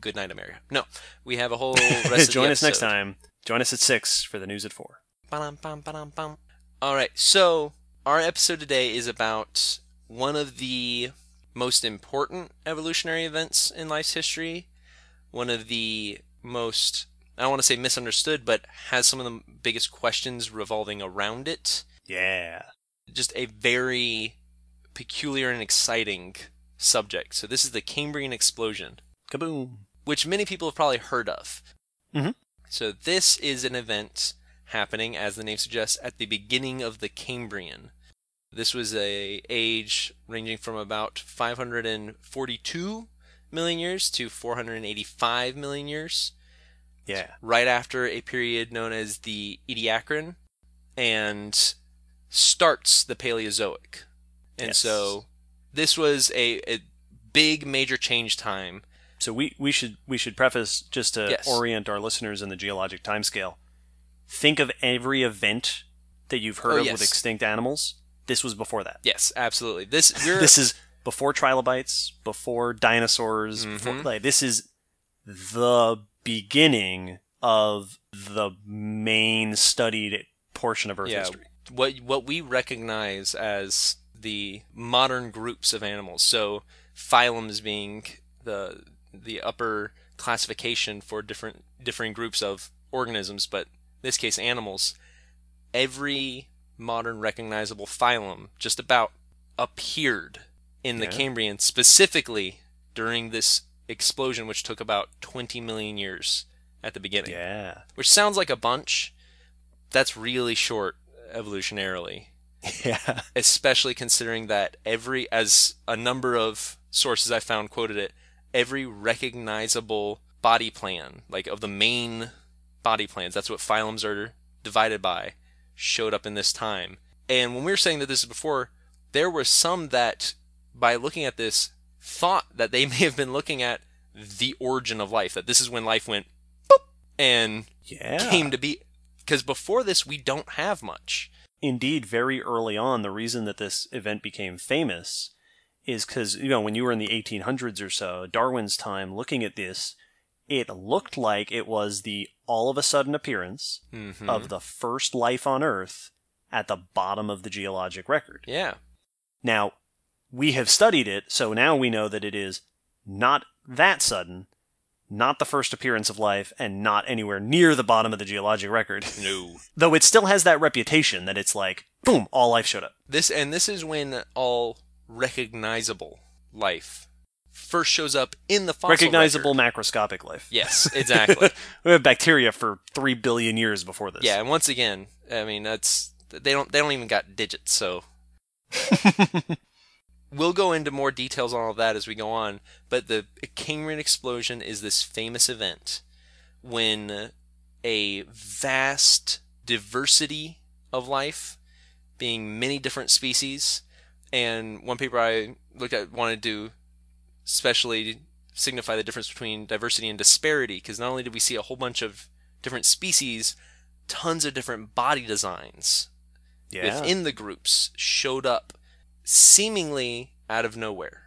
Good night, America. No, we have a whole rest of the episode. Join us next time. Join us at six for the news at four. Ba-dum, ba-dum, ba-dum, ba-dum. All right. So our episode today is about one of the most important evolutionary events in life's history, one of the most, I don't want to say misunderstood, but has some of the biggest questions revolving around it. Yeah. Just a very peculiar and exciting subject. So this is the Cambrian Explosion. Kaboom. Which many people have probably heard of. Mm-hmm. So this is an event happening, as the name suggests, at the beginning of the Cambrian. This was a age ranging from about five hundred forty-two million years to four hundred eighty-five million years. Yeah. Right after a period known as the Ediacaran, and starts the Paleozoic. And yes. so this was a, a big major change time. So we, we should we should preface just to yes. orient our listeners in the geologic timescale. Think of every event that you've heard oh, of yes. with extinct animals. This was before that. Yes, absolutely. This we're... this is before trilobites, before dinosaurs. Mm-hmm. Before, like, this is the beginning of the main studied portion of Earth yeah. history. What what we recognize as the modern groups of animals. So phylums being the the upper classification for different differing groups of organisms, but in this case animals. Every modern recognizable phylum just about appeared in the yeah. Cambrian, specifically during this explosion, which took about twenty million years at the beginning. Yeah. Which sounds like a bunch. That's really short evolutionarily. Yeah. Especially considering that every, as a number of sources I found quoted it, every recognizable body plan, like of the main body plans, that's what phylums are divided by, showed up in this time. And when we were saying that this is before, there were some that, by looking at this, thought that they may have been looking at the origin of life, that this is when life went boop and yeah. came to be. because before this, we don't have much. Indeed, very early on, the reason that this event became famous is because, you know, when you were in the eighteen hundreds or so, Darwin's time looking at this, it looked like it was the all-of-a-sudden appearance mm-hmm. of the first life on Earth at the bottom of the geologic record. Yeah. Now, we have studied it, so now we know that it is not that sudden, not the first appearance of life, and not anywhere near the bottom of the geologic record. No. Though it still has that reputation that it's like, boom, all life showed up. This and this is when all recognizable life first shows up in the fossil recognizable record. Macroscopic life. Yes, exactly. We had bacteria for three billion years before this. Yeah, and once again, I mean, that's they don't they don't even got digits, so. We'll go into more details on all of that as we go on, but the Cambrian explosion is this famous event when a vast diversity of life, being many different species, and one paper I looked at wanted to especially signify the difference between diversity and disparity, because not only did we see a whole bunch of different species, tons of different body designs yeah. within the groups showed up. Seemingly out of nowhere,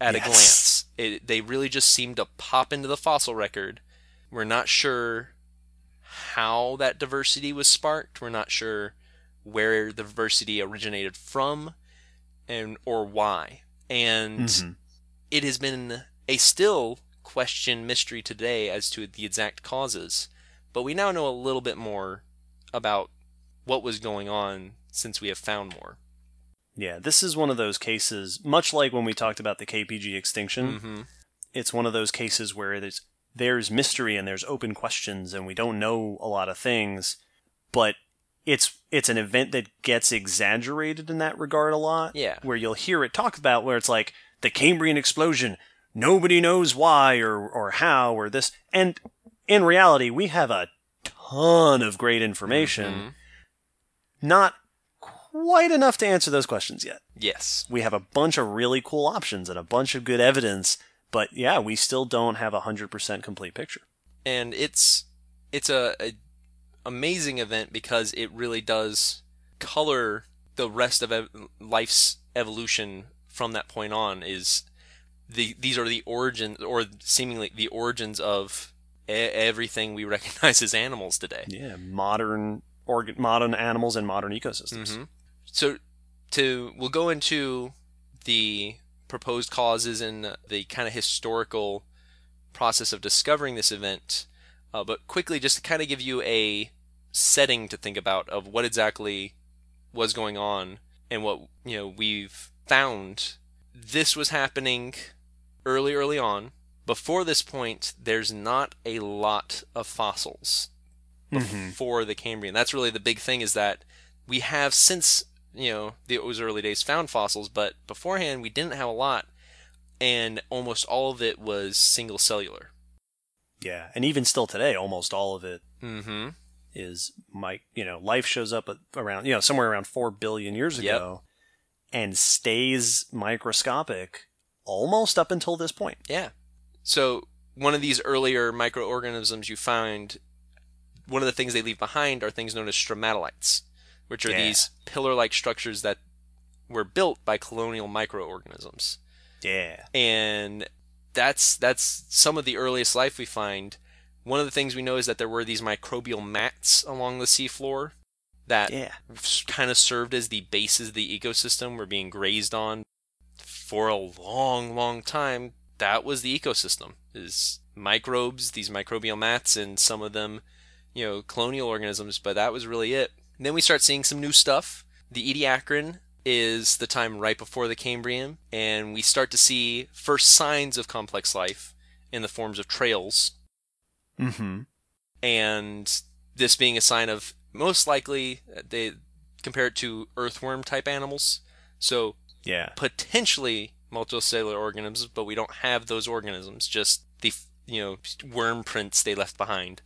at yes. a glance. It, they really just seem to pop into the fossil record. We're not sure how that diversity was sparked. We're not sure where the diversity originated from and or why. And mm-hmm. it has been a still question mystery today as to the exact causes. But we now know a little bit more about what was going on since we have found more. Yeah, this is one of those cases, much like when we talked about the K P G extinction, mm-hmm. it's one of those cases where there's, there's mystery and there's open questions and we don't know a lot of things, but it's it's an event that gets exaggerated in that regard a lot, yeah. where you'll hear it talked about where it's like, the Cambrian explosion, nobody knows why or, or how or this, and in reality, we have a ton of great information, mm-hmm. not quite enough to answer those questions yet. Yes. We have a bunch of really cool options and a bunch of good evidence, but yeah, we still don't have a one hundred percent complete picture. And it's it's a, a amazing event because it really does color the rest of ev- life's evolution from that point on. Is the these are the origins, or seemingly the origins of e- everything we recognize as animals today. Yeah, modern organ, modern animals and modern ecosystems. Mm-hmm. So, to we'll go into the proposed causes and the kind of historical process of discovering this event, uh, but quickly just to kind of give you a setting to think about of what exactly was going on and what, you know, we've found. This was happening early, early on. Before this point, there's not a lot of fossils before mm-hmm. the Cambrian. That's really the big thing, is that we have since, you know, those early days found fossils, but beforehand we didn't have a lot, and almost all of it was single cellular. Yeah, and even still today, almost all of it mm-hmm. is, my, you know, life shows up around, you know, somewhere around four billion years ago yep. and stays microscopic almost up until this point. Yeah. So one of these earlier microorganisms you find, one of the things they leave behind are things known as stromatolites, which are yeah. these pillar-like structures that were built by colonial microorganisms. Yeah. And that's that's some of the earliest life we find. One of the things we know is that there were these microbial mats along the seafloor that yeah. kind of served as the bases of the ecosystem, were being grazed on for a long, long time. That was the ecosystem, is microbes, these microbial mats, and some of them, you know, colonial organisms, but that was really it. And then we start seeing some new stuff. The Ediacaran is the time right before the Cambrian, and we start to see first signs of complex life in the forms of trails. Mm-hmm. And this being a sign of, most likely, they compare it to earthworm-type animals. So yeah. potentially multicellular organisms, but we don't have those organisms, just the, you know, worm prints they left behind.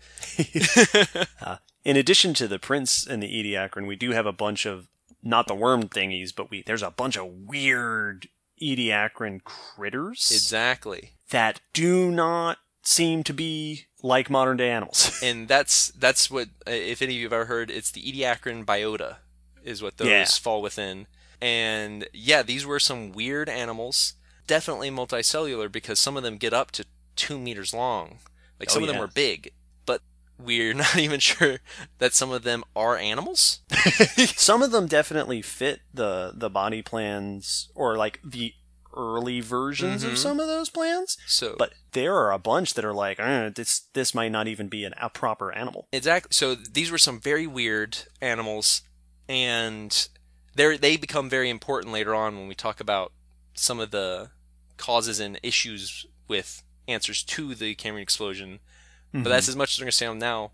uh, in addition to the prints and the Ediacaran, we do have a bunch of, not the worm thingies, but we there's a bunch of weird Ediacaran critters. Exactly. That do not seem to be like modern day animals. And that's that's what, if any of you have ever heard, it's the Ediacaran biota is what those yeah. fall within. And yeah, these were some weird animals, definitely multicellular, because some of them get up to two meters long. Like some oh, yeah. of them were big, but we're not even sure that some of them are animals. Some of them definitely fit the, the body plans, or like the early versions mm-hmm. of some of those plans. So, but there are a bunch that are like, eh, this this might not even be an, a proper animal. Exactly. So these were some very weird animals, and they they become very important later on when we talk about some of the causes and issues with answers to the Cambrian explosion. Mm-hmm. But that's as much as we're going to say on now.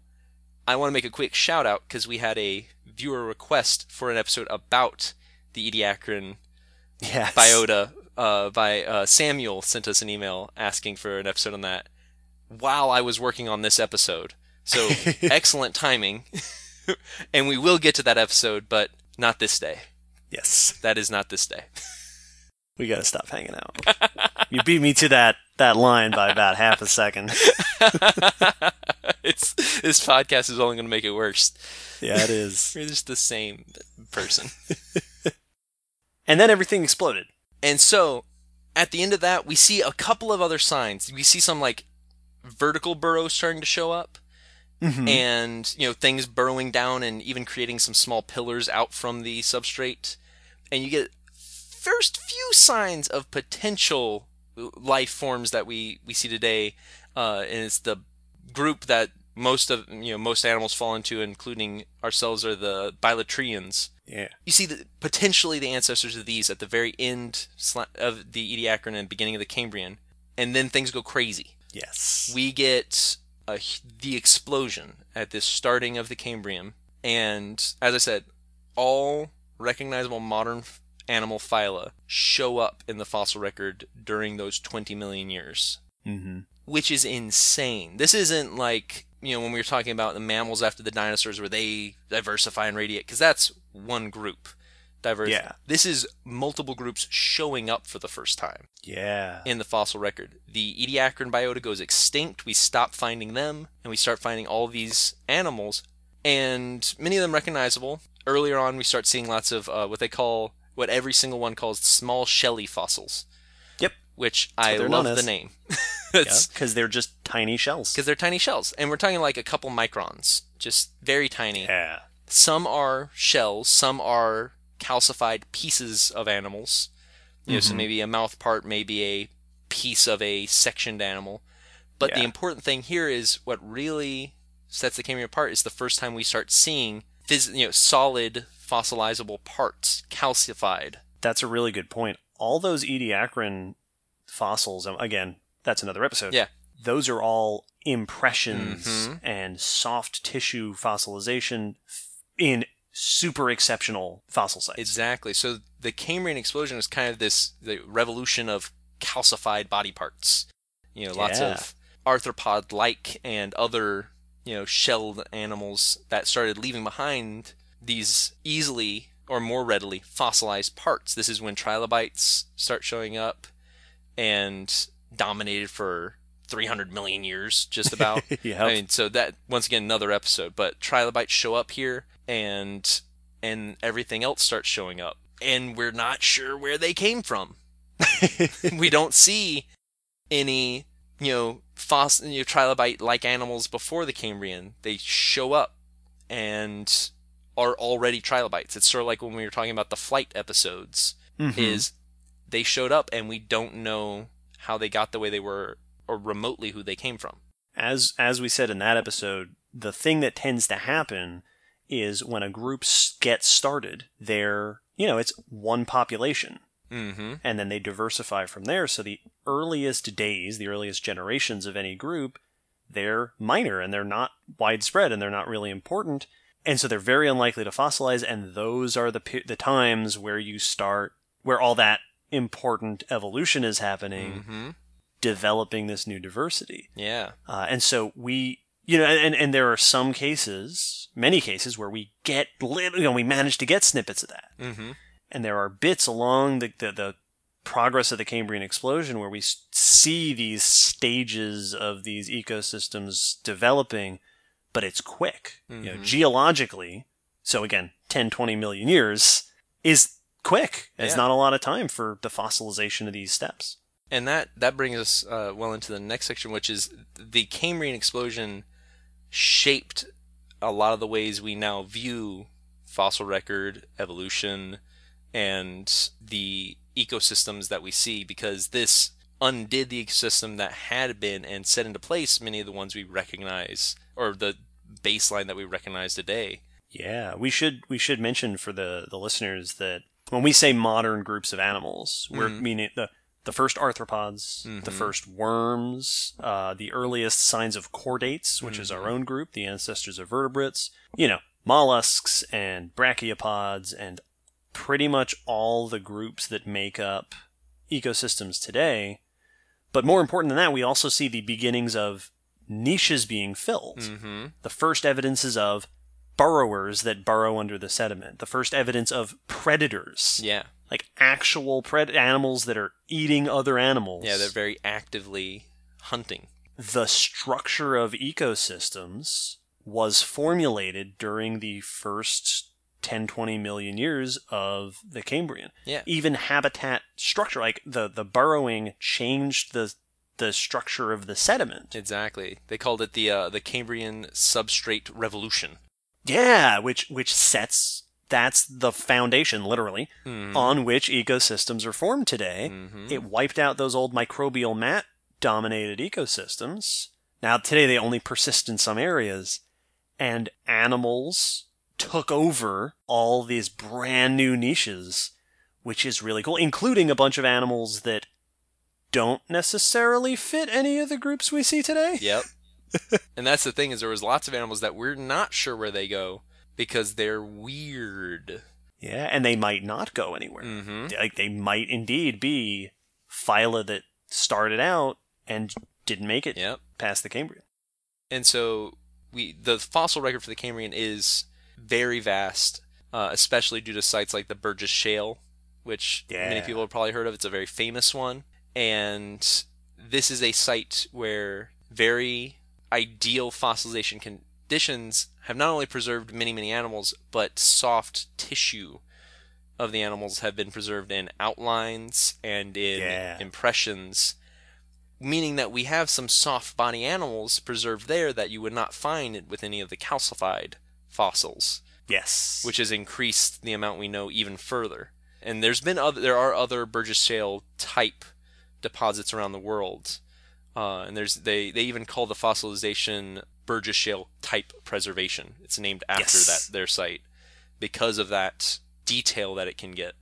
I want to make a quick shout out because we had a viewer request for an episode about the Ediacaran yes. biota. Uh, by uh, Samuel sent us an email asking for an episode on that while I was working on this episode. So excellent timing. And we will get to that episode, but not this day. Yes. That is not this day. We got to stop hanging out. You beat me to that, that line by about half a second. It's, this podcast is only going to make it worse. Yeah, it is. We're just the same person. And then everything exploded. And so, at the end of that, we see a couple of other signs. We see some, like, vertical burrows starting to show up. Mm-hmm. And, you know, things burrowing down and even creating some small pillars out from the substrate. And you get first few signs of potential life forms that we, we see today. Uh, and it's the group that most of, you know, most animals fall into, including ourselves, are the bilaterians. Yeah. You see the, potentially the ancestors of these at the very end of the Ediacaran and beginning of the Cambrian, and then things go crazy. Yes. We get a, the explosion at this starting of the Cambrian, and as I said, all recognizable modern animal phyla show up in the fossil record during those twenty million years, mm-hmm. which is insane. This isn't like, you know, when we were talking about the mammals after the dinosaurs where they diversify and radiate, because that's one group diverse. Yeah. This is multiple groups showing up for the first time. Yeah. In the fossil record. The Ediacaran biota goes extinct. We stop finding them, and we start finding all these animals, and many of them recognizable. Earlier on, we start seeing lots of uh, what they call, what every single one calls small shelly fossils. Yep. Which I love the name. Because yeah, they're just tiny shells. Because they're tiny shells. And we're talking like a couple microns. Just very tiny. Yeah. Some are shells, some are calcified pieces of animals. You know, mm-hmm. so maybe a mouth part, maybe a piece of a sectioned animal. But yeah. the important thing here is what really sets the Cambrian apart is the first time we start seeing phys- you know, solid fossilizable parts, calcified. That's a really good point. All those Ediacaran fossils, again, that's another episode. Yeah. Those are all impressions mm-hmm. and soft tissue fossilization in super exceptional fossil sites. Exactly. So the Cambrian explosion is kind of this the revolution of calcified body parts. You know, lots yeah. of arthropod-like and other, you know, shelled animals that started leaving behind these easily or more readily fossilized parts. This is when trilobites start showing up and dominated for three hundred million years, just about. Yep. I mean, so that, once again, another episode, but trilobites show up here, and and everything else starts showing up, and we're not sure where they came from. We don't see any, you know, fossil, you know, trilobite-like animals before the Cambrian. They show up and are already trilobites. It's sort of like when we were talking about the flight episodes, mm-hmm. is they showed up, and we don't know how they got the way they were, or remotely who they came from. As as we said in that episode, the thing that tends to happen is when a group gets started, they're, you know, it's one population. Mm-hmm. And then they diversify from there. So the earliest days, the earliest generations of any group, they're minor and they're not widespread and they're not really important. And so they're very unlikely to fossilize. And those are the the times where you start, where all that important evolution is happening. Mm-hmm. Developing this new diversity. Yeah. Uh, and so we, you know, and, and there are some cases, many cases, where we get, little, you know, we manage to get snippets of that. Mm-hmm. And there are bits along the, the, the progress of the Cambrian explosion, where we see these stages of these ecosystems developing, but it's quick. Mm-hmm. You know, geologically, so again, ten, twenty million years is quick. There's yeah. not a lot of time for the fossilization of these steps. And that, that brings us uh, well into the next section, which is the Cambrian explosion shaped a lot of the ways we now view fossil record, evolution, and the ecosystems that we see, because this undid the ecosystem that had been and set into place many of the ones we recognize, or the baseline that we recognize today. Yeah, we should we should mention for the, the listeners that when we say modern groups of animals, we're mm-hmm. meaning the the first arthropods, mm-hmm. the first worms, uh, the earliest signs of chordates, which mm-hmm. is our own group, the ancestors of vertebrates, you know, mollusks and brachiopods and pretty much all the groups that make up ecosystems today. But more important than that, we also see the beginnings of niches being filled. Mm-hmm. The first evidences of burrowers that burrow under the sediment. The first evidence of predators. Yeah. Like actual pred- animals that are eating other animals. Yeah, they're very actively hunting. The structure of ecosystems was formulated during the first ten, twenty million years of the Cambrian. Yeah. Even habitat structure, like the, the burrowing changed the the structure of the sediment. Exactly. They called it the uh, the Cambrian substrate revolution. Yeah, which which sets, that's the foundation, literally, mm-hmm. on which ecosystems are formed today. Mm-hmm. It wiped out those old microbial mat-dominated ecosystems. Now, today they only persist in some areas. And animals took over all these brand new niches, which is really cool, including a bunch of animals that don't necessarily fit any of the groups we see today. Yep. And that's the thing, is there was lots of animals that we're not sure where they go because they're weird. Yeah, and they might not go anywhere. Mm-hmm. Like, they might indeed be phyla that started out and didn't make it yep. past the Cambrian. And so we the fossil record for the Cambrian is very vast, uh, especially due to sites like the Burgess Shale, which yeah. many people have probably heard of. It's a very famous one. And this is a site where very ideal fossilization conditions have not only preserved many, many animals, but soft tissue of the animals have been preserved in outlines and in yeah. impressions, meaning that we have some soft body animals preserved there that you would not find with any of the calcified fossils. Yes. Which has increased the amount we know even further. And there's been other, there are other Burgess Shale type deposits around the world. Uh, and there's they, they even call the fossilization Burgess Shale type preservation. It's named after yes. that their site because of that detail that it can get.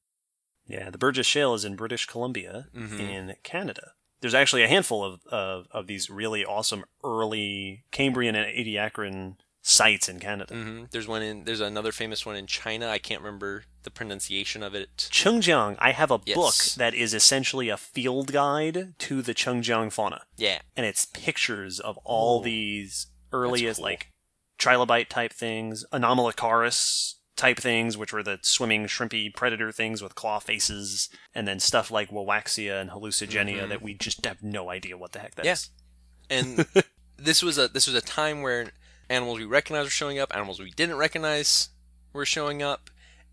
Yeah, the Burgess Shale is in British Columbia mm-hmm. in Canada. There's actually a handful of, of, of these really awesome early Cambrian and Ediacaran sites in Canada. Mm-hmm. There's one in there's another famous one in China. I can't remember the pronunciation of it. Chengjiang. I have a yes. book that is essentially a field guide to the Chengjiang fauna. Yeah. And it's pictures of all Ooh. These earliest cool. like trilobite type things, anomalocaris type things, which were the swimming shrimpy predator things with claw faces, and then stuff like Wawaxia and Hallucigenia mm-hmm. that we just have no idea what the heck that yeah. is. And this was a this was a time where animals we recognize were showing up, animals we didn't recognize were showing up,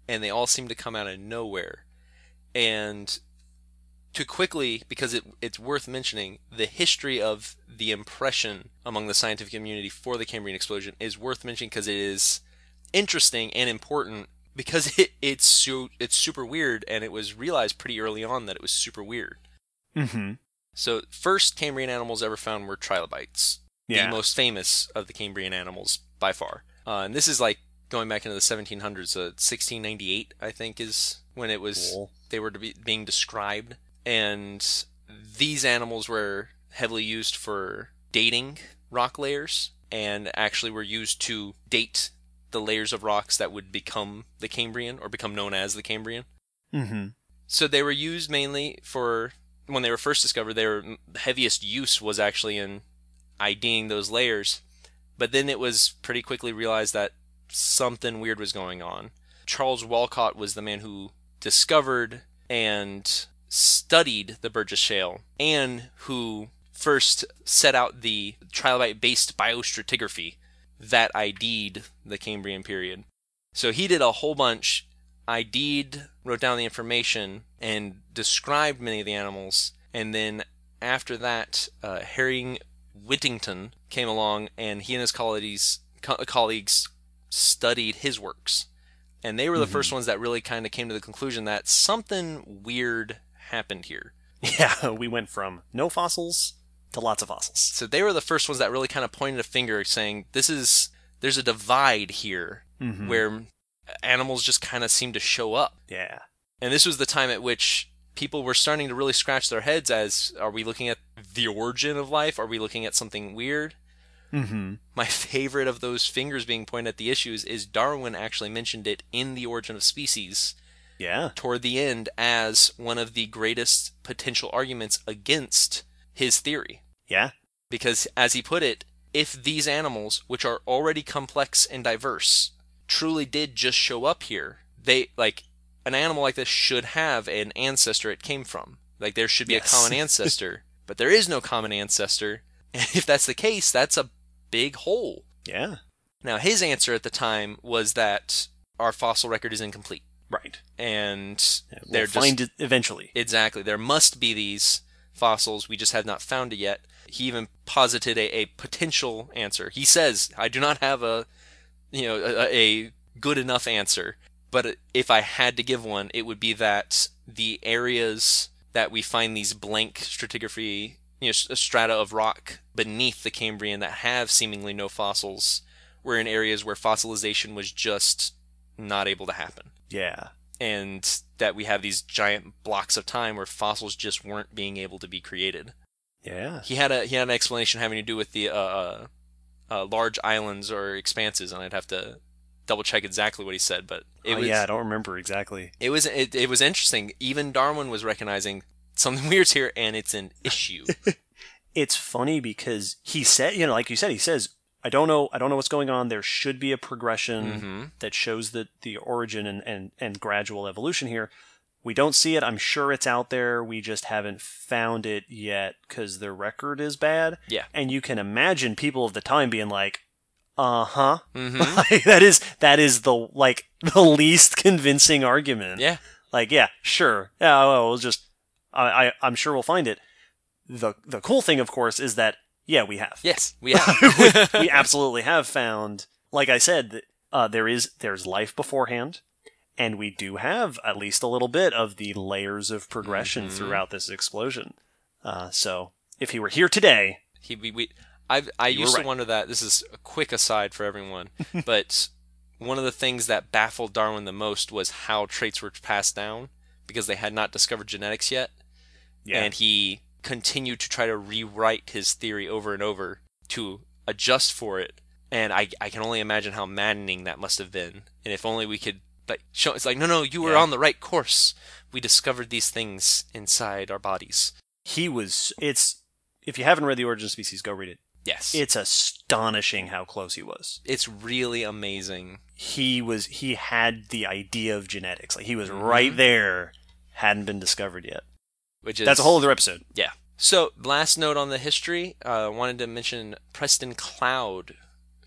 and they all seem to come out of nowhere. And to quickly, because it, it's worth mentioning, the history of the impression among the scientific community for the Cambrian explosion is worth mentioning because it is interesting and important because it, it's, su- it's super weird, and it was realized pretty early on that it was super weird. Mm-hmm. So first Cambrian animals ever found were trilobites. Yeah. The most famous of the Cambrian animals by far. Uh, and this is like going back into the seventeen hundreds. Uh, sixteen ninety-eight, I think, is when it was cool. they were to be, being described. And these animals were heavily used for dating rock layers, and actually were used to date the layers of rocks that would become the Cambrian or become known as the Cambrian. Mm-hmm. So they were used mainly for, when they were first discovered, their heaviest use was actually in IDing those layers, but then it was pretty quickly realized that something weird was going on. Charles Walcott was the man who discovered and studied the Burgess Shale and who first set out the trilobite-based biostratigraphy that I D'd the Cambrian period. So he did a whole bunch, I D'd, wrote down the information, and described many of the animals. And then after that, uh, Herring Whittington came along, and he and his colleagues, co- colleagues studied his works. And they were the mm-hmm. first ones that really kind of came to the conclusion that something weird happened here. Yeah, we went from no fossils to lots of fossils. So they were the first ones that really kind of pointed a finger saying, this is, there's a divide here mm-hmm. where animals just kind of seem to show up. Yeah. And this was the time at which people were starting to really scratch their heads as, are we looking at the origin of life? Are we looking at something weird? Mm-hmm. My favorite of those fingers being pointed at the issues is Darwin actually mentioned it in The Origin of Species. Yeah. Toward the end as one of the greatest potential arguments against his theory. Yeah. Because as he put it, if these animals, which are already complex and diverse, truly did just show up here, they like an animal like this should have an ancestor it came from. Like there should be yes. a common ancestor, but there is no common ancestor. And if that's the case, that's a big hole. Yeah. Now, his answer at the time was that our fossil record is incomplete. Right. And yeah, we'll they're find just, it eventually. Exactly. There must be these fossils. We just have not found it yet. He even posited a, a potential answer. He says, I do not have a, you know, a, a good enough answer. But if I had to give one, it would be that the areas that we find these blank stratigraphy, you know, strata of rock beneath the Cambrian that have seemingly no fossils were in areas where fossilization was just not able to happen. Yeah. And that we have these giant blocks of time where fossils just weren't being able to be created. Yeah. He had a he had an explanation having to do with the uh, uh, large islands or expanses, and I'd have to double check exactly what he said, but it oh, was, yeah, I don't remember exactly. It was it, it was interesting. Even Darwin was recognizing something weird's here, and it's an issue. It's funny because he said, you know, like you said, he says, I don't know, I don't know what's going on. There should be a progression mm-hmm. that shows that the origin and, and, and gradual evolution here. We don't see it. I'm sure it's out there. We just haven't found it yet because the record is bad. Yeah. And you can imagine people of the time being like, uh-huh. Mm-hmm. that is, that is the, like, the least convincing argument. Yeah. Like, yeah, sure. Yeah, well, we'll just, I, I, I'm sure we'll find it. The the cool thing, of course, is that, yeah, we have. Yes, we have. we, we absolutely have found, like I said, uh, there is there's life beforehand, and we do have at least a little bit of the layers of progression mm-hmm. throughout this explosion. Uh, so, if he were here today... he we, we I've, I used right. to wonder that, this is a quick aside for everyone, but one of the things that baffled Darwin the most was how traits were passed down, because they had not discovered genetics yet. Yeah. And he continued to try to rewrite his theory over and over to adjust for it. And I, I can only imagine how maddening that must have been. And if only we could like show it's like, no, no, you were yeah. on the right course. We discovered these things inside our bodies. He was, it's, if you haven't read The Origin of Species, go read it. Yes. It's astonishing how close he was. It's really amazing. He was, he had the idea of genetics. Like he was mm-hmm. right there, hadn't been discovered yet. Which is, that's a whole other episode. Yeah. So, last note on the history, I uh, wanted to mention Preston Cloud,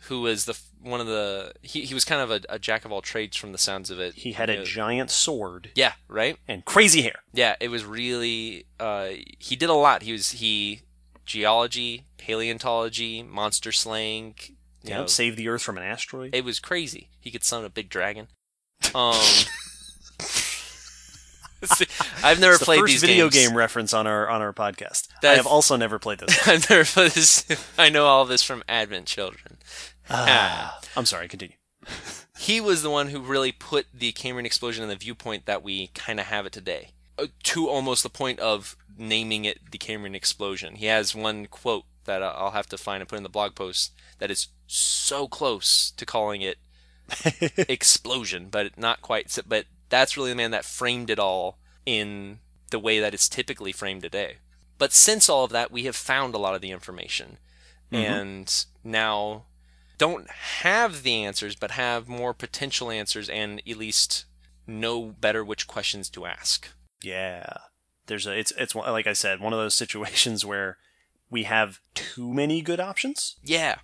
who was the one of the... He, he was kind of a, a jack-of-all-trades from the sounds of it. He had you a know. giant sword. Yeah, right? And crazy hair. Yeah, it was really... Uh, he did a lot. He was... he geology, paleontology, monster slaying... You yeah, know, save the Earth from an asteroid. It was crazy. He could summon a big dragon. Um... I've never it's played the first these video games. Game reference on our on our podcast. That I have also never played this. I've never played this. I know all this from Advent Children. Uh, uh, I'm sorry. Continue. He was the one who really put the Cambrian explosion in the viewpoint that we kind of have it today, uh, to almost the point of naming it the Cambrian explosion. He has one quote that I'll have to find and put in the blog post that is so close to calling it explosion, but not quite. But that's really the man that framed it all in the way that it's typically framed today. But since all of that, we have found a lot of the information. Mm-hmm. And now don't have the answers, but have more potential answers and at least know better which questions to ask. Yeah. there's a, it's, it's like I said, one of those situations where we have too many good options. Yeah.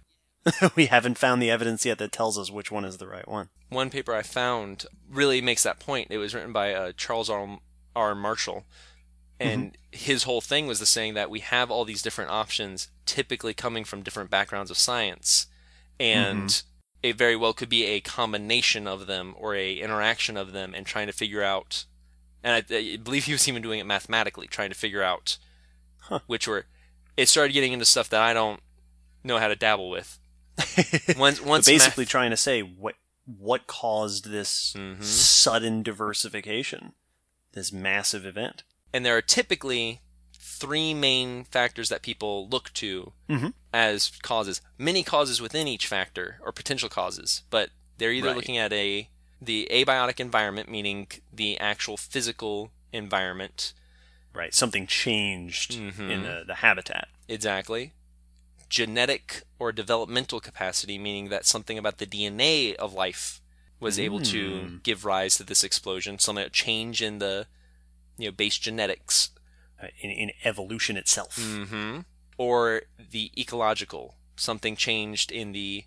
We haven't found the evidence yet that tells us which one is the right one. One paper I found really makes that point. It was written by uh, Charles R. R. Marshall, and mm-hmm. his whole thing was the saying that we have all these different options typically coming from different backgrounds of science, and mm-hmm. it very well could be a combination of them or a interaction of them, and trying to figure out, and I, I believe he was even doing it mathematically, trying to figure out huh. which were, it started getting into stuff that I don't know how to dabble with. once, once but basically math... trying to say what what caused this mm-hmm. sudden diversification, this massive event. And there are typically three main factors that people look to mm-hmm. as causes. Many causes within each factor, or potential causes, but they're either right. looking at a the abiotic environment, meaning the actual physical environment. Right, something changed mm-hmm. in the, the habitat. Exactly. Genetic or developmental capacity, meaning that something about the D N A of life was mm. able to give rise to this explosion. Some change in the, you know, base genetics, uh, in, in evolution itself, mm-hmm. or the ecological. Something changed in the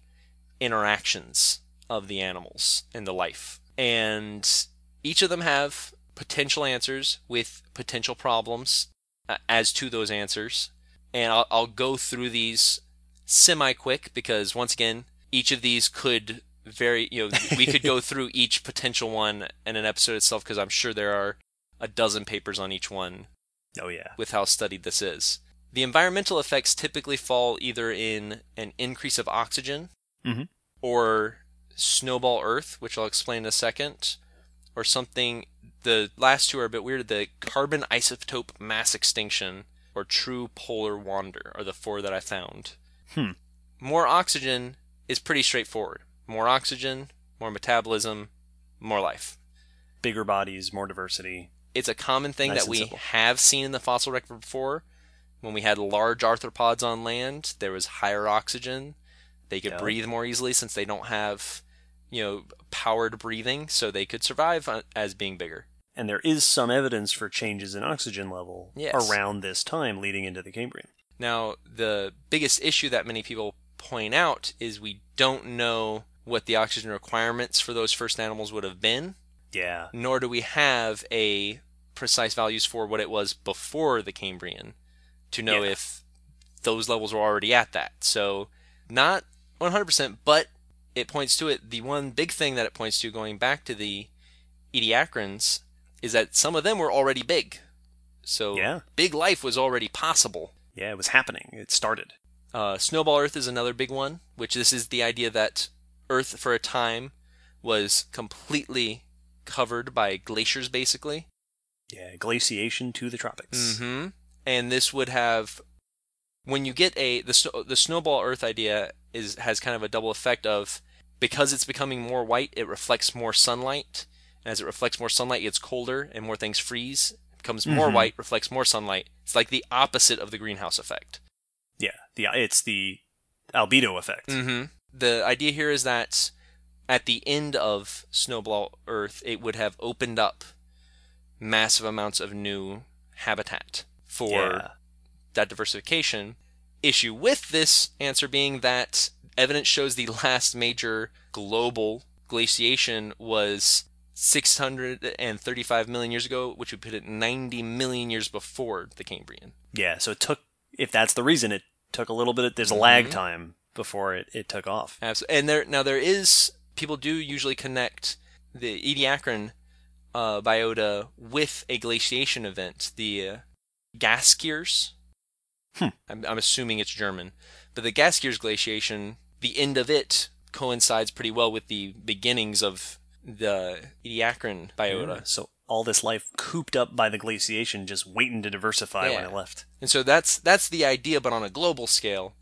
interactions of the animals and the life, and each of them have potential answers with potential problems uh, as to those answers. And I'll, I'll go through these semi-quick because, once again, each of these could vary. You know, we could go through each potential one in an episode itself because I'm sure there are a dozen papers on each one. Oh, yeah. With how studied this is. The environmental effects typically fall either in an increase of oxygen mm-hmm. or snowball Earth, which I'll explain in a second, or something. The last two are a bit weird. The carbon isotope mass extinction or true polar wander are the four that I found. Hmm. More oxygen is pretty straightforward. More oxygen, more metabolism, more life. Bigger bodies, more diversity. It's a common thing nice that we simple. have seen in the fossil record before. When we had large arthropods on land, there was higher oxygen. They could yeah. breathe more easily since they don't have, you know, powered breathing, so they could survive as being bigger. And there is some evidence for changes in oxygen level yes. around this time leading into the Cambrian. Now, the biggest issue that many people point out is we don't know what the oxygen requirements for those first animals would have been. Yeah. Nor do we have a precise values for what it was before the Cambrian to know yeah. if those levels were already at that. So not one hundred percent, but it points to it. The one big thing that it points to, going back to the Ediacarans, is that some of them were already big. So yeah. big life was already possible. Yeah, it was happening. It started. Uh, Snowball Earth is another big one, which this is the idea that Earth for a time was completely covered by glaciers, basically. Yeah, glaciation to the tropics. Mm-hmm. And this would have, when you get a, the, the Snowball Earth idea is has kind of a double effect of, because it's becoming more white, it reflects more sunlight. As it reflects more sunlight, it gets colder, and more things freeze. It becomes more mm-hmm. white, reflects more sunlight. It's like the opposite of the greenhouse effect. Yeah, the it's the albedo effect. Mm-hmm. The idea here is that at the end of Snowball Earth, it would have opened up massive amounts of new habitat for yeah. that diversification. Issue with this answer being that evidence shows the last major global glaciation was six hundred thirty-five million years ago, which would put it ninety million years before the Cambrian. Yeah, so it took, if that's the reason, it took a little bit of, there's a mm-hmm. lag time before it, it took off. Absolutely. And there now there is, people do usually connect the Ediacaran uh, biota with a glaciation event, the uh, Gaskiers. Hmm. I'm, I'm assuming it's German. But the Gaskiers glaciation, the end of it coincides pretty well with the beginnings of the Ediacaran biota. Yeah, so all this life cooped up by the glaciation, just waiting to diversify yeah. when it left. And so that's that's the idea, but on a global scale.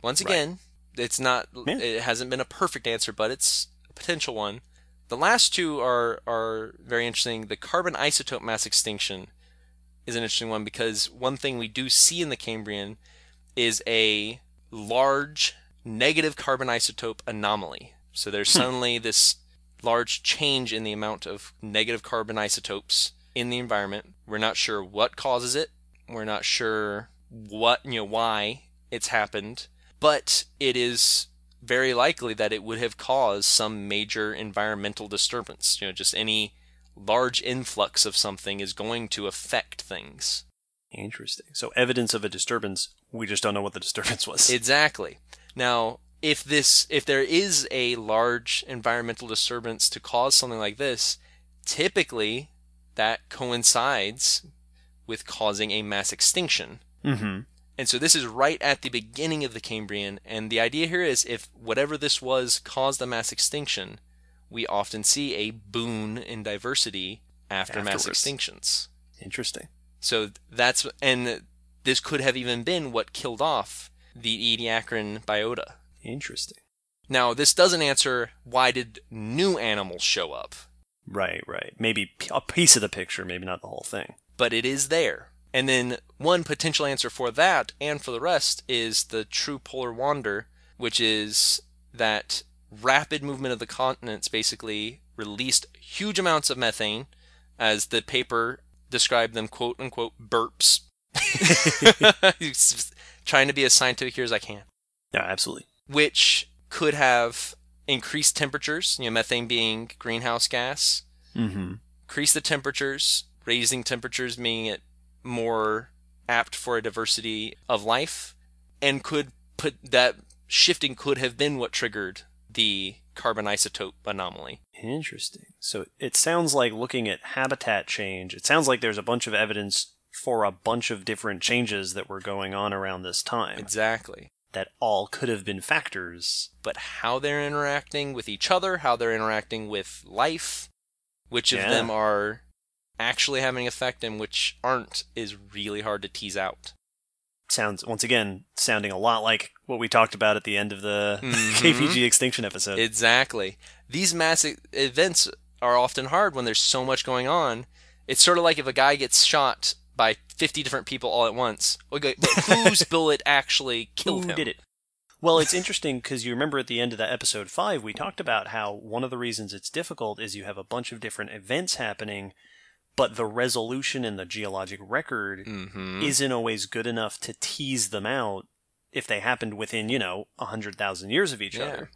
Once again, right. it's not. Yeah. It hasn't been a perfect answer, but it's a potential one. The last two are are very interesting. The carbon isotope mass extinction is an interesting one because one thing we do see in the Cambrian is a large negative carbon isotope anomaly. So there's suddenly this large change in the amount of negative carbon isotopes in the environment. We're not sure what causes it. We're not sure what, you know, why it's happened, but it is very likely that it would have caused some major environmental disturbance. You know, just any large influx of something is going to affect things. Interesting. So evidence of a disturbance, we just don't know what the disturbance was. Exactly. Now, if this, if there is a large environmental disturbance to cause something like this, typically that coincides with causing a mass extinction. Mm-hmm. And so this is right at the beginning of the Cambrian, and the idea here is if whatever this was caused a mass extinction, we often see a boon in diversity after Afterwards. mass extinctions. Interesting. So that's, and this could have even been what killed off the Ediacaran biota. Interesting. Now, this doesn't answer why did new animals show up. Right, right. Maybe a piece of the picture, maybe not the whole thing. But it is there. And then one potential answer for that and for the rest is the true polar wander, which is that rapid movement of the continents basically released huge amounts of methane, as the paper described them, quote unquote, burps. Trying to be as scientific here as I can. Yeah, absolutely. Which could have increased temperatures, you know, methane being greenhouse gas, mm-hmm. increase the temperatures, raising temperatures meaning it more apt for a diversity of life, and could put that shifting could have been what triggered the carbon isotope anomaly. Interesting. So it sounds like looking at habitat change, it sounds like there's a bunch of evidence for a bunch of different changes that were going on around this time. Exactly. That all could have been factors. But how they're interacting with each other, how they're interacting with life, which yeah. of them are actually having an effect and which aren't is really hard to tease out. Sounds, once again, sounding a lot like what we talked about at the end of the mm-hmm. K P G extinction episode. Exactly. These massive events are often hard when there's so much going on. It's sort of like if a guy gets shot by fifty different people all at once. Okay, but whose bullet actually killed Who him? Who did it? Well, it's interesting because you remember at the end of that episode five, we talked about how one of the reasons it's difficult is you have a bunch of different events happening, but the resolution in the geologic record mm-hmm. isn't always good enough to tease them out if they happened within, you know, one hundred thousand years of each yeah. other.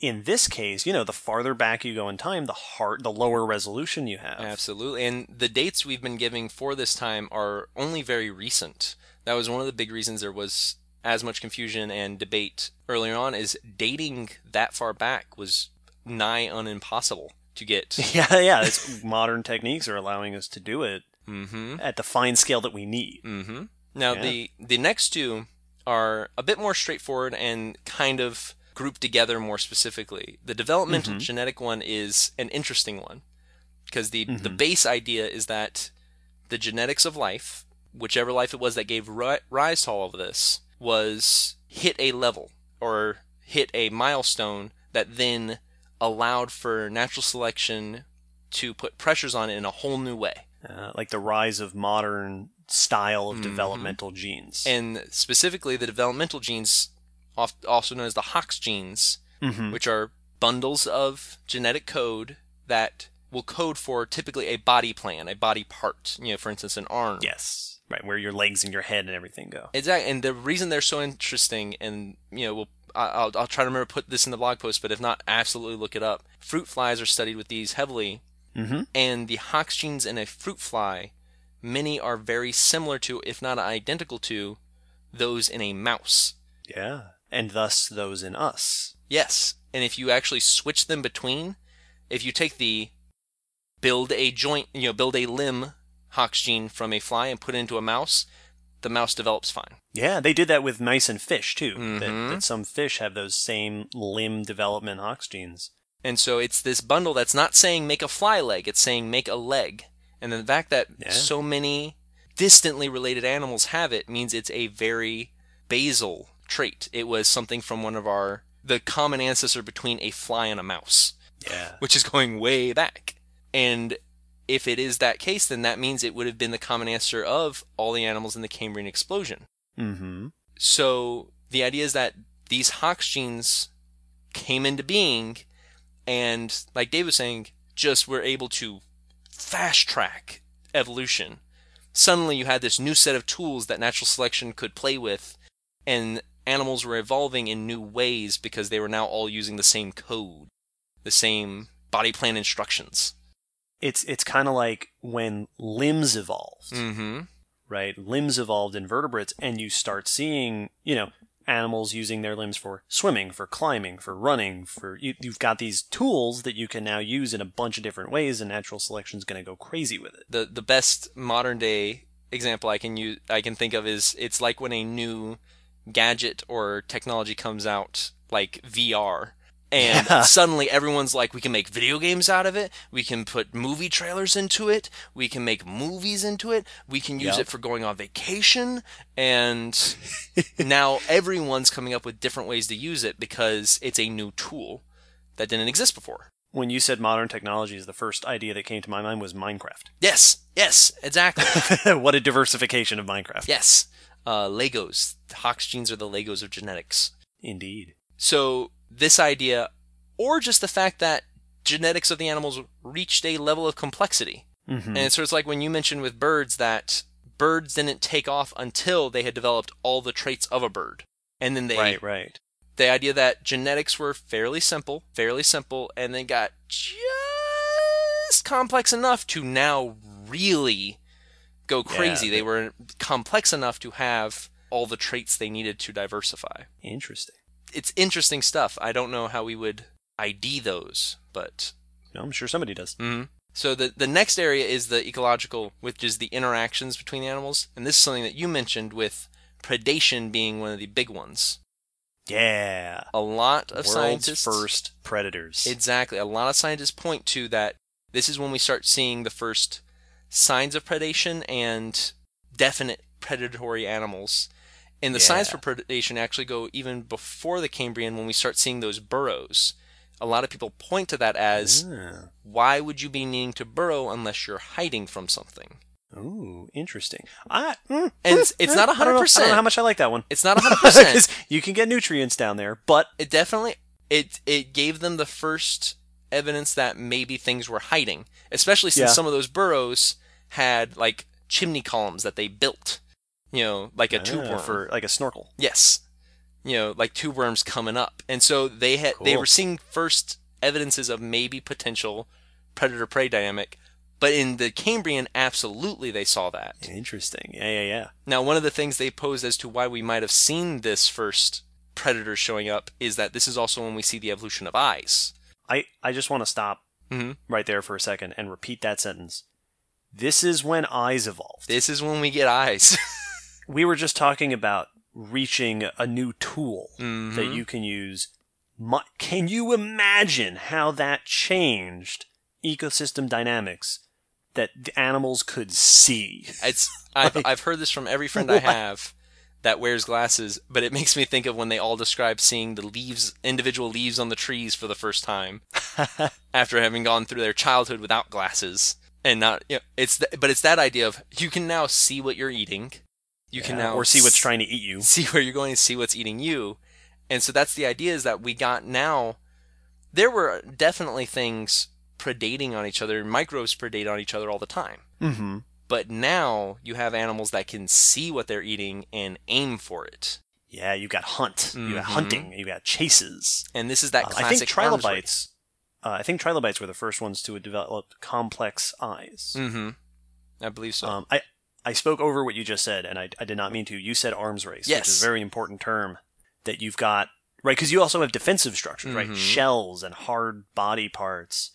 In this case, you know, the farther back you go in time, the hard, the lower resolution you have. Absolutely. And the dates we've been giving for this time are only very recent. That was one of the big reasons there was as much confusion and debate earlier on, is dating that far back was nigh on impossible to get. Yeah, yeah. It's modern techniques are allowing us to do it mm-hmm. at the fine scale that we need. Mm-hmm. Now, yeah. the, the next two are a bit more straightforward and kind of grouped together more specifically. The developmental mm-hmm. genetic one is an interesting one because the, mm-hmm. the base idea is that the genetics of life, whichever life it was that gave ri- rise to all of this, was hit a level or hit a milestone that then allowed for natural selection to put pressures on it in a whole new way. Uh, like the rise of modern style of mm-hmm. developmental genes. And specifically the developmental genes, also known as the Hox genes, mm-hmm. which are bundles of genetic code that will code for typically a body plan, a body part, you know, for instance, an arm. Yes. Right, where your legs and your head and everything go. Exactly. And the reason they're so interesting, and, you know, we'll I'll, I'll try to remember to put this in the blog post, but if not, absolutely look it up. Fruit flies are studied with these heavily, mm-hmm. and the Hox genes in a fruit fly, many are very similar to, if not identical to, those in a mouse. Yeah, and thus those in us. Yes, and if you actually switch them between, if you take the build a joint, you know, build a limb Hox gene from a fly and put it into a mouse, the mouse develops fine. Yeah, they did that with mice and fish, too, mm-hmm. that, that some fish have those same limb development Hox genes. And so it's this bundle that's not saying make a fly leg, it's saying make a leg. And the fact that yeah. so many distantly related animals have it means it's a very basal trait. It was something from one of our, the common ancestor between a fly and a mouse. Yeah. Which is going way back. And if it is that case, then that means it would have been the common ancestor of all the animals in the Cambrian explosion. Mm-hmm. So the idea is that these Hox genes came into being and, like Dave was saying, just were able to fast track evolution. Suddenly you had this new set of tools that natural selection could play with, and animals were evolving in new ways because they were now all using the same code, the same body plan instructions. It's it's kind of like when limbs evolved, mm-hmm. right? Limbs evolved in vertebrates, and you start seeing, you know, animals using their limbs for swimming, for climbing, for running, for you, you've got these tools that you can now use in a bunch of different ways, and natural selection is going to go crazy with it. The the best modern day example I can use I can think of is it's like when a new gadget or technology comes out, like V R, and yeah. suddenly everyone's like, we can make video games out of it, we can put movie trailers into it, we can make movies into it, we can use yep. it for going on vacation, and now everyone's coming up with different ways to use it because it's a new tool that didn't exist before. When you said modern technologies, the first idea that came to my mind was Minecraft. Yes, yes, exactly. What a diversification of Minecraft. Yes. Uh, Legos. Hox genes are the Legos of genetics. Indeed. So this idea, or just the fact that genetics of the animals reached a level of complexity. Mm-hmm. And so it's like when you mentioned with birds that birds didn't take off until they had developed all the traits of a bird. And then they... Right, right. The idea that genetics were fairly simple, fairly simple, and then got just complex enough to now really... go crazy. Yeah, they, they were complex enough to have all the traits they needed to diversify. Interesting. It's interesting stuff. I don't know how we would I D those, but... No, I'm sure somebody does. Mm-hmm. So the, the next area is the ecological, which is the interactions between the animals. And this is something that you mentioned with predation being one of the big ones. Yeah. A lot of World's scientists... first predators. Exactly. A lot of scientists point to that this is when we start seeing the first... signs of predation and definite predatory animals. And the yeah. signs for predation actually go even before the Cambrian, when we start seeing those burrows. A lot of people point to that as, yeah. why would you be needing to burrow unless you're hiding from something? Ooh, interesting. I, mm, and mm, it's not one hundred percent. I don't, know, I don't know how much I like that one. It's not one hundred percent. Because you can get nutrients down there, but... It definitely... It, it gave them the first evidence that maybe things were hiding. Especially since yeah. some of those burrows... had like chimney columns that they built, you know, like a tube worm for like a snorkel. Yes, you know, like tube worms coming up, and so they had cool. they were seeing first evidences of maybe potential predator-prey dynamic. But in the Cambrian, absolutely they saw that. Interesting. Yeah, yeah, yeah. Now, one of the things they posed as to why we might have seen this first predator showing up is that this is also when we see the evolution of eyes. I I just want to stop mm-hmm. right there for a second and repeat that sentence. This is when eyes evolved. This is when we get eyes. We were just talking about reaching a new tool mm-hmm. that you can use. Can you imagine how that changed ecosystem dynamics that the animals could see? It's I've, like, I've heard this from every friend what? I have that wears glasses, but it makes me think of when they all describe seeing the leaves, individual leaves on the trees for the first time after having gone through their childhood without glasses. And not, you know, it's th- but it's that idea of you can now see what you're eating, you yeah, can now or see what's trying to eat you, see where you're going, to see what's eating you, and so that's the idea is that we got now. There were definitely things predating on each other. Microbes predate on each other all the time, mm-hmm. but now you have animals that can see what they're eating and aim for it. Yeah, you got hunt, mm-hmm. you got hunting, you got chases, and this is that classic. Uh, I think trilobites. Uh, I think trilobites were the first ones to develop complex eyes. Mm-hmm. I believe so. Um, I, I spoke over what you just said, and I, I did not mean to. You said arms race, yes. which is a very important term that you've got, right? Because you also have defensive structures, mm-hmm. right? Shells and hard body parts.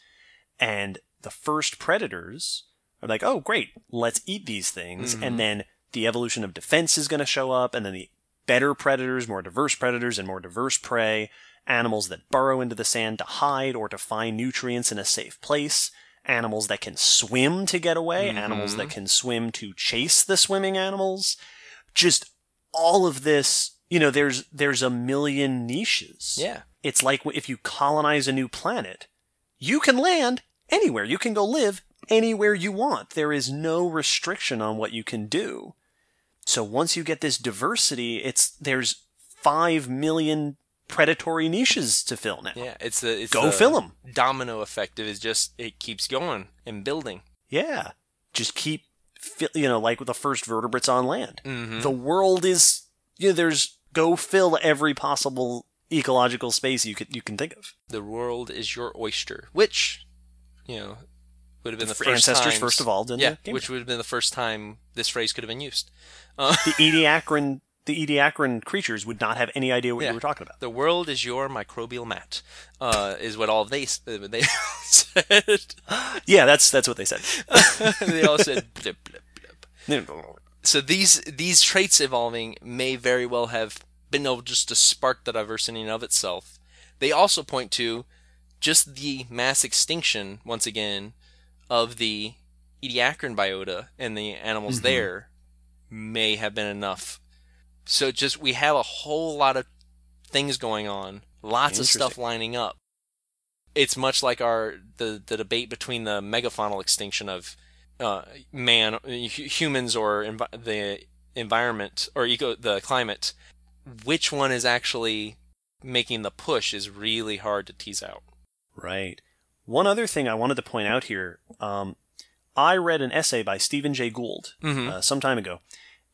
And the first predators are like, oh, great, let's eat these things. Mm-hmm. And then the evolution of defense is going to show up, and then the better predators, more diverse predators, and more diverse prey. Animals that burrow into the sand to hide or to find nutrients in a safe place. Animals that can swim to get away. Mm-hmm. Animals that can swim to chase the swimming animals. Just all of this, you know, there's there's a million niches. Yeah. It's like if you colonize a new planet, you can land anywhere. You can go live anywhere you want. There is no restriction on what you can do. So once you get this diversity, it's there's five million predatory niches to fill now. Yeah, it's the it's go the fill them. Domino effect. It is just it keeps going and building. Yeah, just keep you know, like with the first vertebrates on land. Mm-hmm. The world is, you know, there's, go fill every possible ecological space you could you can think of. The world is your oyster, which, you know, would have been the, the first ancestors times, first evolved in yeah, the which would have been the first time this phrase could have been used. Uh, the Ediacaran the Ediacaran creatures would not have any idea what yeah. you were talking about. The world is your microbial mat, uh, is what all of they uh, they said. Yeah, that's that's what they said. They all said blip blip blip. So these these traits evolving may very well have been able just to spark the diversity of itself. They also point to just the mass extinction, once again, of the Ediacaran biota and the animals mm-hmm. there may have been enough. So just we have a whole lot of things going on, lots of stuff lining up. It's much like our the, the debate between the megafaunal extinction of uh, man, humans or env- the environment or eco the climate. Which one is actually making the push is really hard to tease out. Right. One other thing I wanted to point out here, um, I read an essay by Stephen Jay Gould mm-hmm. uh, some time ago,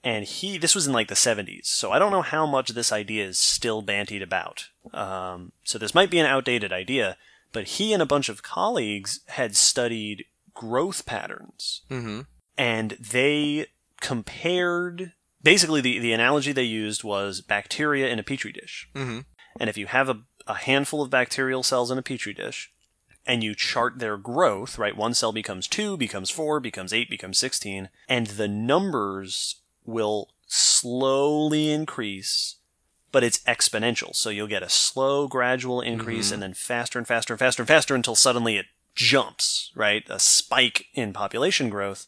and he this was in like the seventies, so I don't know how much this idea is still bantied about. Um, so this might be an outdated idea, but he and a bunch of colleagues had studied growth patterns, mm-hmm. and they compared... Basically, the, the analogy they used was bacteria in a petri dish. Mm-hmm. And if you have a, a handful of bacterial cells in a petri dish, and you chart their growth, right? One cell becomes two, becomes four, becomes eight, becomes sixteen, and the numbers will slowly increase, but it's exponential. So you'll get a slow, gradual increase, mm-hmm. and then faster and faster and faster and faster until suddenly it jumps, right? A spike in population growth.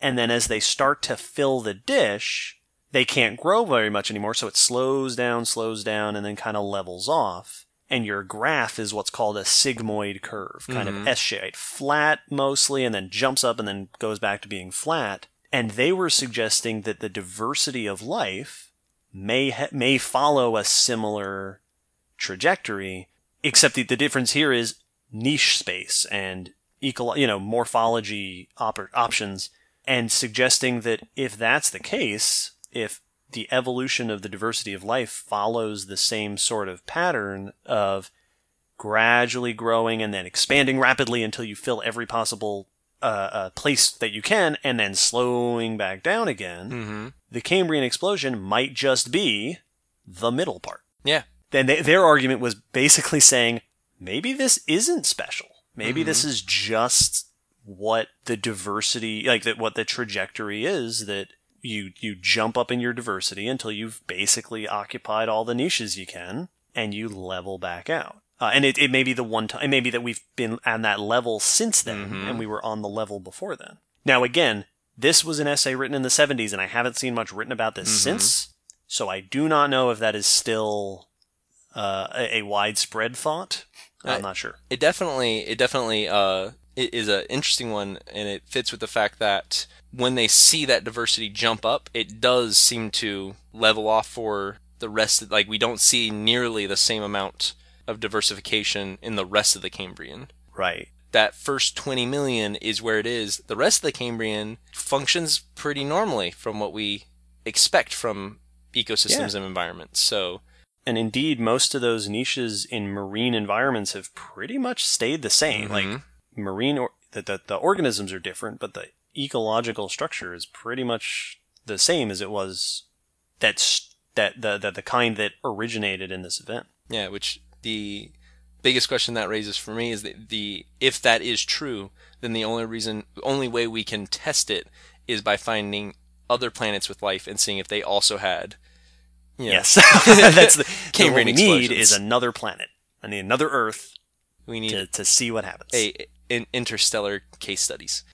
And then as they start to fill the dish... They can't grow very much anymore, so it slows down, slows down, and then kind of levels off. And your graph is what's called a sigmoid curve, kind mm-hmm. of S-shaped, flat mostly, and then jumps up and then goes back to being flat. And they were suggesting that the diversity of life may ha- may follow a similar trajectory, except that the difference here is niche space and eco- you know, morphology op- options, and suggesting that if that's the case... If the evolution of the diversity of life follows the same sort of pattern of gradually growing and then expanding rapidly until you fill every possible uh, uh, place that you can and then slowing back down again, mm-hmm. the Cambrian explosion might just be the middle part. Yeah. Then they, their argument was basically saying, maybe this isn't special. Maybe mm-hmm. this is just what the diversity, like that, what the trajectory is that... You you jump up in your diversity until you've basically occupied all the niches you can, and you level back out. Uh, and it, it may be the one time, it may be that we've been on that level since then, mm-hmm. and we were on the level before then. Now, again, this was an essay written in the seventies, and I haven't seen much written about this mm-hmm. since, so I do not know if that is still uh, a, a widespread thought. I'm I, not sure. It definitely, it definitely uh, it is an interesting one, and it fits with the fact that when they see that diversity jump up, it does seem to level off for the rest of, like, we don't see nearly the same amount of diversification in the rest of the Cambrian. Right. That first twenty million is where it is. The rest of the Cambrian functions pretty normally from what we expect from ecosystems yeah. and environments. So, and indeed, most of those niches in marine environments have pretty much stayed the same. Mm-hmm. Like, marine, or- the, the, the organisms are different, but the ecological structure is pretty much the same as it was that that the that the kind that originated in this event. Yeah, which the biggest question that raises for me is that the if that is true, then the only reason only way we can test it is by finding other planets with life and seeing if they also had you know, Yes. That's the Cambrian explosions. What we need is another planet. I need another Earth we need to, to see what happens. A, in interstellar case studies.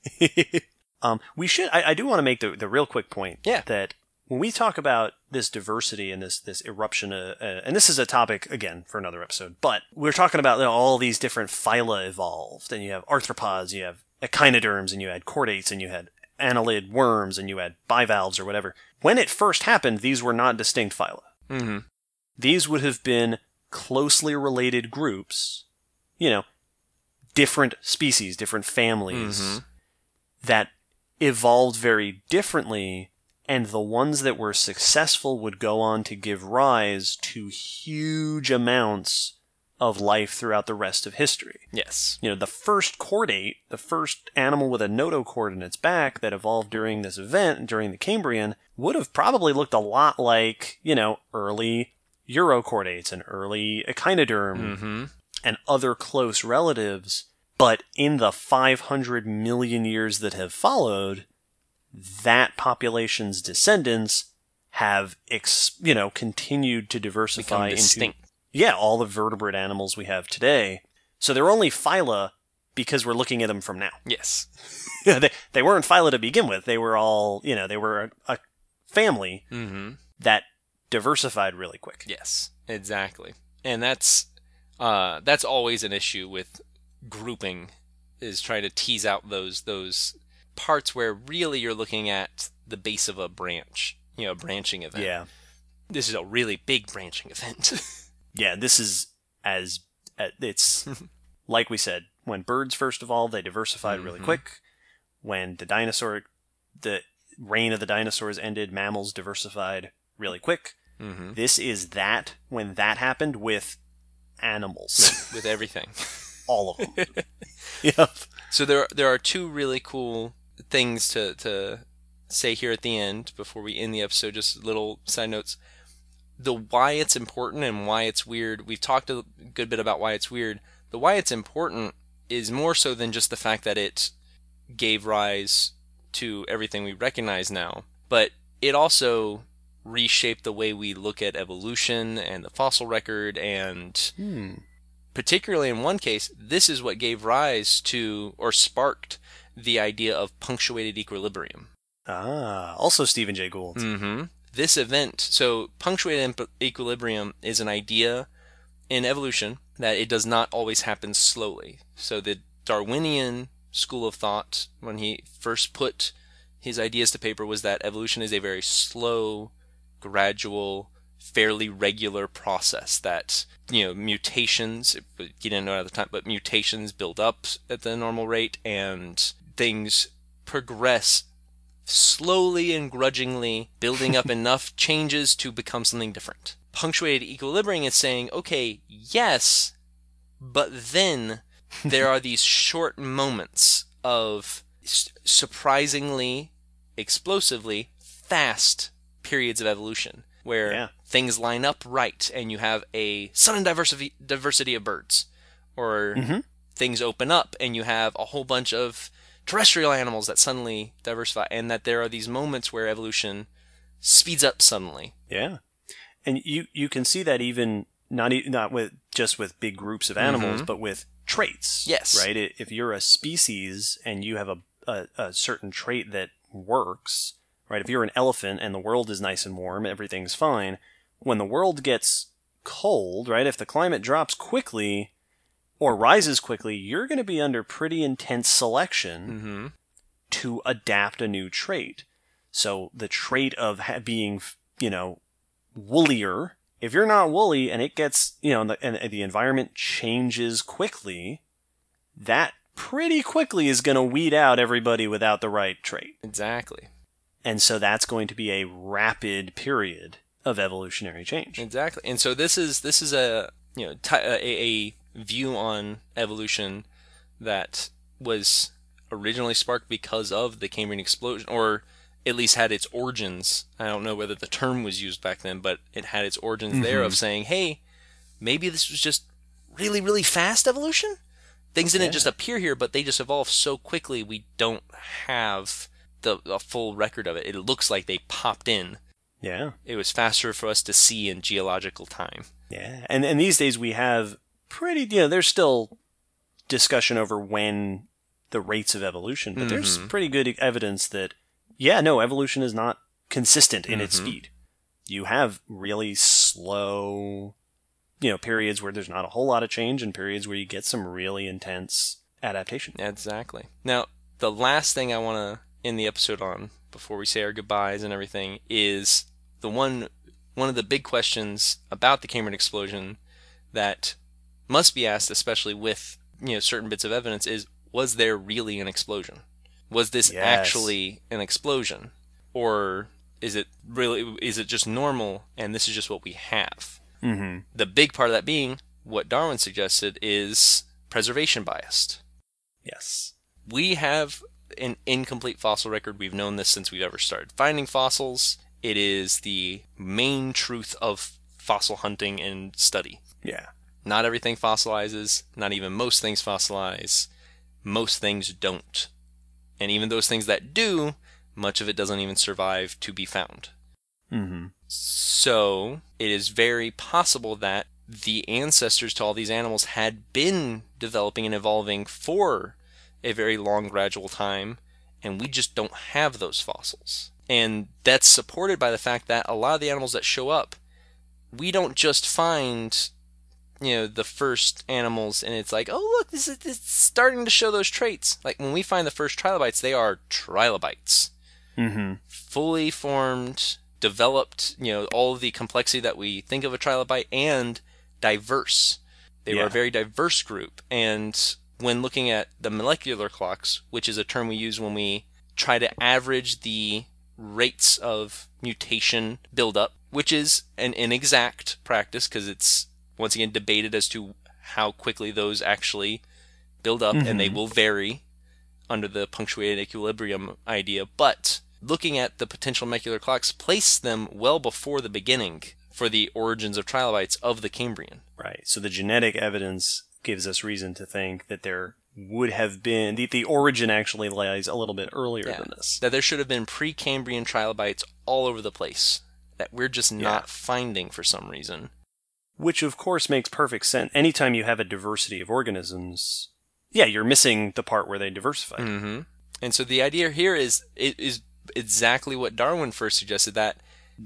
Um, we should. I, I do want to make the the real quick point yeah. that when we talk about this diversity and this this eruption, uh, uh, and this is a topic again for another episode. But we're talking about you know, all these different phyla evolved, and you have arthropods, you have echinoderms, and you had chordates, and you had annelid worms, and you had bivalves or whatever. When it first happened, these were not distinct phyla. Mm-hmm. These would have been closely related groups, you know, different species, different families mm-hmm. that evolved very differently, and the ones that were successful would go on to give rise to huge amounts of life throughout the rest of history. Yes. You know, the first chordate, the first animal with a notochord in its back that evolved during this event, during the Cambrian, would have probably looked a lot like, you know, early urochordates and early echinoderm mm-hmm. and other close relatives. But in the five hundred million years that have followed, that population's descendants have, ex- you know, continued to diversify into... Yeah, all the vertebrate animals we have today. So they're only phyla because we're looking at them from now. Yes. they, they weren't phyla to begin with. They were all, you know, they were a, a family mm-hmm. that diversified really quick. Yes, exactly. And that's uh, that's always an issue with grouping, is trying to tease out those those parts where really you're looking at the base of a branch, you know, a branching event. Yeah. This is a really big branching event. Yeah, this is as, it's, like we said, when birds first evolved, they diversified really mm-hmm. quick. When the dinosaur, the reign of the dinosaurs ended, mammals diversified really quick. Mm-hmm. This is that, when that happened with animals. With everything. All of them. Yep. So there, there are two really cool things to, to say here at the end, before we end the episode, just little side notes. The why it's important and why it's weird. We've talked a good bit about why it's weird. The why it's important is more so than just the fact that it gave rise to everything we recognize now, but it also reshaped the way we look at evolution and the fossil record, and hmm. particularly in one case, this is what gave rise to or sparked the idea of punctuated equilibrium. Ah, also Stephen Jay Gould. Mm-hmm. This event, so punctuated imp- equilibrium is an idea in evolution that it does not always happen slowly. So the Darwinian school of thought, when he first put his ideas to paper, was that evolution is a very slow, gradual, fairly regular process that, you know, mutations, he didn't know it at the time, but mutations build up at the normal rate and things progress slowly and grudgingly, building up enough changes to become something different. Punctuated equilibrium is saying, okay, yes, but then there are these short moments of surprisingly, explosively fast periods of evolution where yeah. things line up right and you have a sudden diversity diversity of birds, or mm-hmm. things open up and you have a whole bunch of terrestrial animals that suddenly diversify, and that there are these moments where evolution speeds up suddenly. Yeah. And you, you can see that even not not with just with big groups of animals, mm-hmm. but with traits. Yes. Right? If you're a species and you have a, a, a certain trait that works, right? If you're an elephant and the world is nice and warm, everything's fine. When the world gets cold, right? If the climate drops quickly or rises quickly, you're going to be under pretty intense selection mm-hmm. to adapt a new trait. So the trait of ha- being, you know, woollier, if you're not woolly and it gets, you know, and the, and the environment changes quickly, that pretty quickly is going to weed out everybody without the right trait. Exactly. And so that's going to be a rapid period of evolutionary change. Exactly. And so this is, this is a, you know, t- a, a view on evolution that was originally sparked because of the Cambrian explosion, or at least had its origins. I don't know whether the term was used back then, but it had its origins mm-hmm. there of saying, hey, maybe this was just really, really fast evolution? Things didn't yeah. just appear here, but they just evolved so quickly we don't have the a full record of it. It looks like they popped in. Yeah. It was faster for us to see in geological time. Yeah. And and these days we have pretty, you know, there's still discussion over when the rates of evolution, but mm-hmm. there's pretty good evidence that, yeah, no, evolution is not consistent in mm-hmm. its speed. You have really slow, you know, periods where there's not a whole lot of change and periods where you get some really intense adaptation. Exactly. Now, the last thing I want to end the episode on before we say our goodbyes and everything is the one, one of the big questions about the Cambrian explosion that must be asked, especially with, you know, certain bits of evidence, is, was there really an explosion? Was this yes. actually an explosion, or is it really is it just normal and this is just what we have? Mm-hmm. The big part of that being what Darwin suggested is preservation bias. Yes. We have an incomplete fossil record. We've known this since we've ever started finding fossils. It is the main truth of fossil hunting and study. Yeah. Not everything fossilizes. Not even most things fossilize. Most things don't. And even those things that do, much of it doesn't even survive to be found. Mm-hmm. So it is very possible that the ancestors to all these animals had been developing and evolving for a very long, gradual time, and we just don't have those fossils. And that's supported by the fact that a lot of the animals that show up, we don't just find, you know, the first animals and it's like, oh, look, this is it's starting to show those traits. Like, when we find the first trilobites, they are trilobites. Mm-hmm. Fully formed, developed, you know, all of the complexity that we think of a trilobite, and diverse. They yeah. were a very diverse group. And when looking at the molecular clocks, which is a term we use when we try to average the rates of mutation buildup, which is an inexact practice because it's, once again, debated as to how quickly those actually build up, mm-hmm. and they will vary under the punctuated equilibrium idea. But looking at the potential molecular clocks place them well before the beginning for the origins of trilobites of the Cambrian. Right. So the genetic evidence gives us reason to think that there would have been, the, the origin actually lies a little bit earlier yeah. than this. That there should have been pre-Cambrian trilobites all over the place that we're just yeah. not finding for some reason. Which, of course, makes perfect sense. Anytime you have a diversity of organisms, yeah, you're missing the part where they diversify. Mm-hmm. And so the idea here is it is exactly what Darwin first suggested, that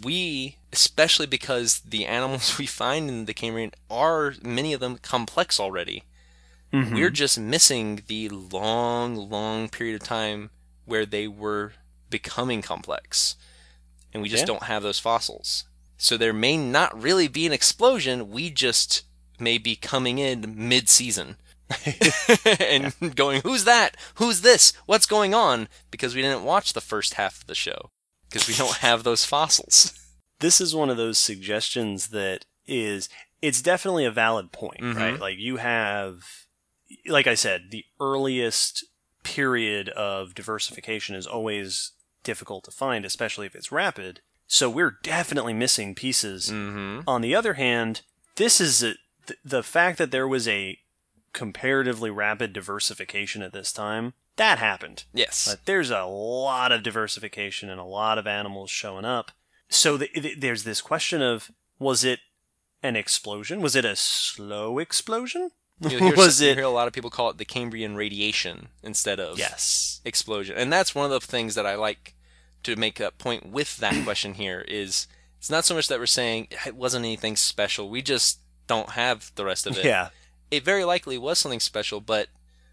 we, especially because the animals we find in the Cambrian are, many of them, complex already, mm-hmm. we're just missing the long, long period of time where they were becoming complex. And we just yeah. don't have those fossils. So there may not really be an explosion. We just may be coming in mid-season and yeah. going, who's that? Who's this? What's going on? Because we didn't watch the first half of the show because we don't have those fossils. This is one of those suggestions that is, it's definitely a valid point, mm-hmm. right? Like you have, like I said, the earliest period of diversification is always difficult to find, especially if it's rapid. So we're definitely missing pieces. Mm-hmm. On the other hand, this is a, th- the fact that there was a comparatively rapid diversification at this time, that happened. Yes. But there's a lot of diversification and a lot of animals showing up. So the, th- there's this question of, was it an explosion? Was it a slow explosion? You'll hear, was some, it... you hear a lot of people call it the Cambrian radiation instead of yes. explosion. And that's one of the things that I like to make that point with that question here is, it's not so much that we're saying it wasn't anything special. We just don't have the rest of it. Yeah. It very likely was something special, but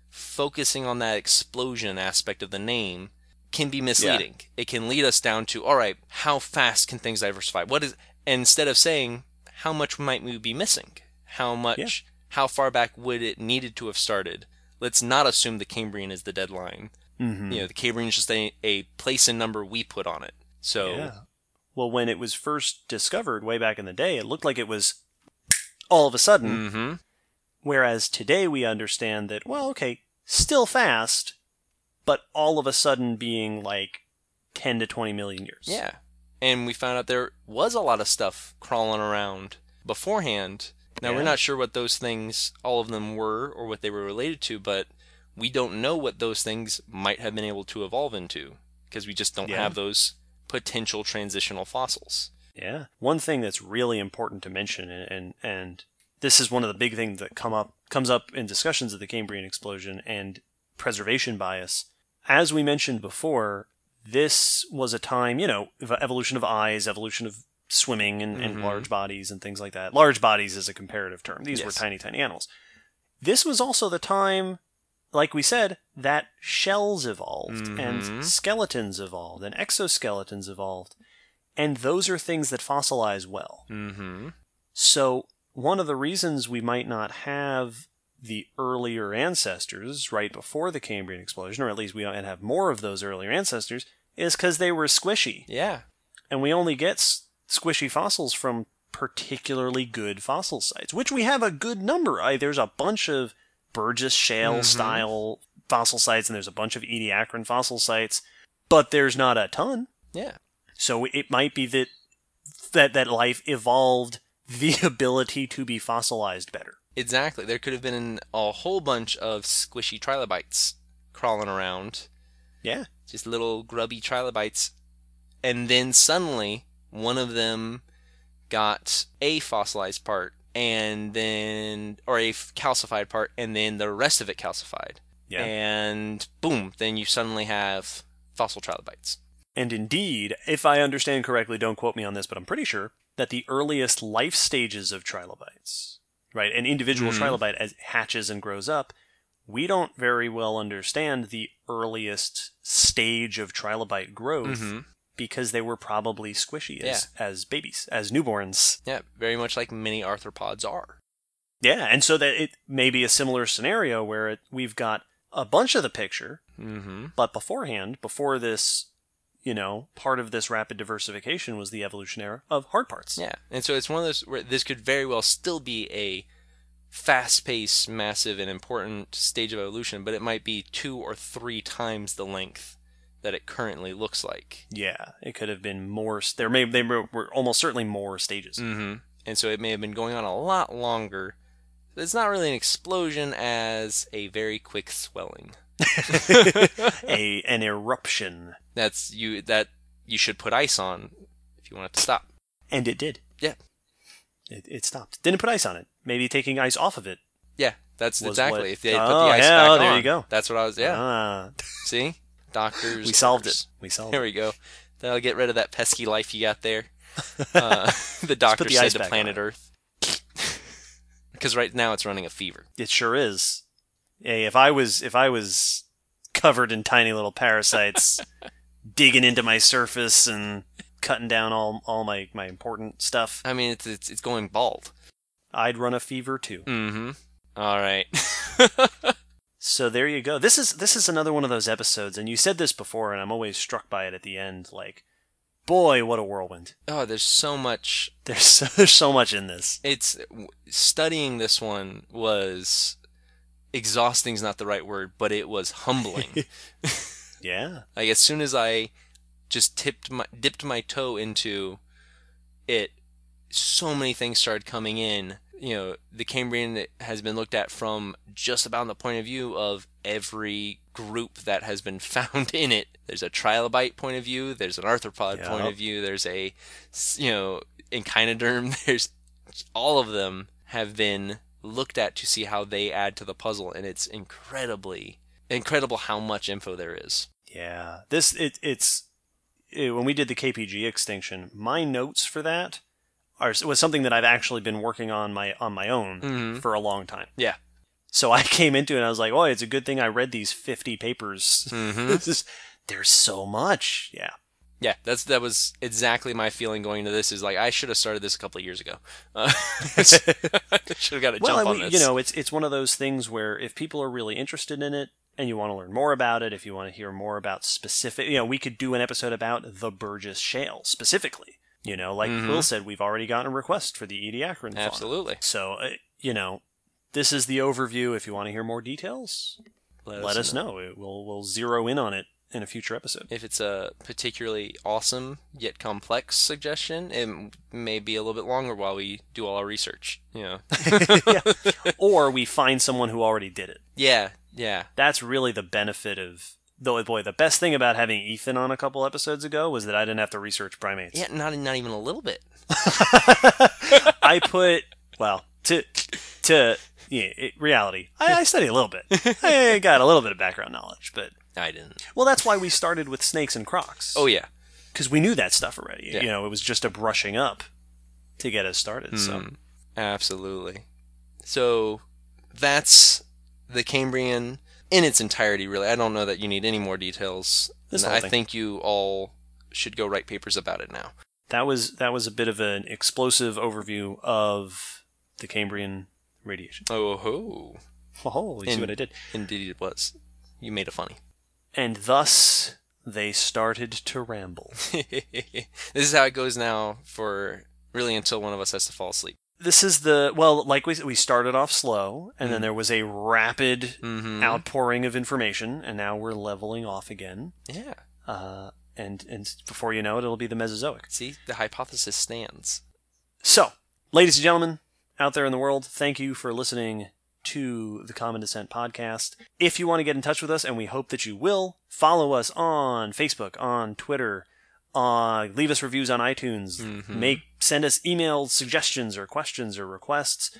focusing on that explosion aspect of the name can be misleading. Yeah. It can lead us down to, all right, how fast can things diversify? What is, instead of saying, how much might we be missing? How much, yeah. how far back would it needed to have started? Let's not assume the Cambrian is the deadline. Mm-hmm. You know, the Cambrian is just a, a place and number we put on it. So, yeah. Well, when it was first discovered way back in the day, it looked like it was all of a sudden. Mm-hmm. Whereas today we understand that, well, okay, still fast, but all of a sudden being like ten to twenty million years. Yeah. And we found out there was a lot of stuff crawling around beforehand. Now, yeah. we're not sure what those things, all of them were or what they were related to, but we don't know what those things might have been able to evolve into because we just don't yeah. have those potential transitional fossils. Yeah. One thing that's really important to mention, and, and and this is one of the big things that come up comes up in discussions of the Cambrian explosion and preservation bias. As we mentioned before, this was a time, you know, evolution of eyes, evolution of swimming and, mm-hmm. and large bodies and things like that. Large bodies is a comparative term. These yes. were tiny, tiny animals. This was also the time, like we said, that shells evolved, mm-hmm. and skeletons evolved, and exoskeletons evolved, and those are things that fossilize well. Mm-hmm. So one of the reasons we might not have the earlier ancestors right before the Cambrian explosion, or at least we don't have more of those earlier ancestors, is because they were squishy. Yeah. And we only get s- squishy fossils from particularly good fossil sites, which we have a good number. I, there's a bunch of Burgess Shale style mm-hmm. fossil sites, and there's a bunch of Ediacaran fossil sites, but there's not a ton. Yeah. So it might be that that, that life evolved the ability to be fossilized better. Exactly. There could have been a whole bunch of squishy trilobites crawling around. Yeah. Just little grubby trilobites. And then suddenly, one of them got a fossilized part, and then, or a calcified part, and then the rest of it calcified. Yeah. And boom, then you suddenly have fossil trilobites. And indeed, if I understand correctly, don't quote me on this, but I'm pretty sure that the earliest life stages of trilobites, right, an individual mm. trilobite as hatches and grows up, we don't very well understand the earliest stage of trilobite growth mm-hmm. because they were probably squishy as, yeah. as babies, as newborns. Yeah, very much like many arthropods are. Yeah, and so that it may be a similar scenario where it, we've got a bunch of the picture, mm-hmm. but beforehand, before this, you know, part of this rapid diversification was the evolution era of hard parts. Yeah, and so it's one of those where this could very well still be a fast-paced, massive, and important stage of evolution, but it might be two or three times the length that it currently looks like. Yeah, it could have been more. There may they were almost certainly more stages, mm-hmm. and so it may have been going on a lot longer. It's not really an explosion as a very quick swelling, a an eruption. That's you that you should put ice on if you want it to stop. And it did. Yeah, it it stopped. Didn't put ice on it. Maybe taking ice off of it. Yeah, that's exactly. What, if they oh, put the ice yeah, back oh, on. There you go. That's what I was, yeah. Ah. See? Doctors. We solved it. We solved there it. There we go. That'll get rid of that pesky life you got there. Uh, the doctor said to planet Earth. Because right now it's running a fever. It sure is. Hey, if I was, if I was covered in tiny little parasites digging into my surface and cutting down all, all my, my important stuff. I mean, it's it's, it's going bald. I'd run a fever too. Mm-hmm. All right. So there you go. This is this is another one of those episodes, and you said this before, and I'm always struck by it at the end. Like, boy, what a whirlwind! Oh, there's so much. There's so, there's so much in this. It's studying this one was exhausting is not the right word, but it was humbling. Yeah. Like as soon as I just tipped my dipped my toe into it. So many things started coming in. You know, the Cambrian has been looked at from just about the point of view of every group that has been found in it. There's a trilobite point of view. There's an arthropod yep. point of view. There's a, you know, echinoderm. There's all of them have been looked at to see how they add to the puzzle. And it's incredibly, incredible how much info there is. Yeah. This, it, it's, it, when we did the K P G extinction, my notes for that Or, it was something that I've actually been working on my on my own mm-hmm. for a long time. Yeah. So I came into it and I was like, oh, it's a good thing I read these fifty papers. Mm-hmm. This is, there's so much. Yeah. Yeah, that's that was exactly my feeling going into this is like, I should have started this a couple of years ago. Uh, I should have got a well, jump I mean, on this. You know, it's, it's one of those things where if people are really interested in it and you want to learn more about it, if you want to hear more about specific, you know, we could do an episode about the Burgess Shale specifically. You know, like mm-hmm. Will said, we've already gotten a request for the Ediacaran fauna. Absolutely. So, uh, you know, this is the overview. If you want to hear more details, let, let us, us know. know. We'll we'll zero in on it in a future episode. If it's a particularly awesome yet complex suggestion, it may be a little bit longer while we do all our research. You know? Yeah. Or we find someone who already did it. Yeah, yeah. That's really the benefit of... Though, boy, the best thing about having Ethan on a couple episodes ago was that I didn't have to research primates. Yeah, not not even a little bit. I put, well, to to yeah, it, reality, I, I study a little bit. I got a little bit of background knowledge, but... I didn't. Well, that's why we started with snakes and crocs. Oh, yeah. Because we knew that stuff already. Yeah. You know, it was just a brushing up to get us started. Mm, so absolutely. So, that's the Cambrian... in its entirety, really. I don't know that you need any more details. This whole I thing. think you all should go write papers about it now. That was that was a bit of an explosive overview of the Cambrian radiation. Oh ho! Oh, you in, see what I did? Indeed it was. You made it funny. And thus they started to ramble. This is how it goes now for really until one of us has to fall asleep. This is the, well, like we we started off slow, and mm-hmm. then there was a rapid mm-hmm. outpouring of information, and now we're leveling off again. Yeah. Uh, and, and before you know it, it'll be the Mesozoic. See, the hypothesis stands. So, ladies and gentlemen out there in the world, thank you for listening to the Common Descent podcast. If you want to get in touch with us, and we hope that you will, follow us on Facebook, on Twitter, Uh, leave us reviews on iTunes, mm-hmm. make send us email suggestions or questions or requests,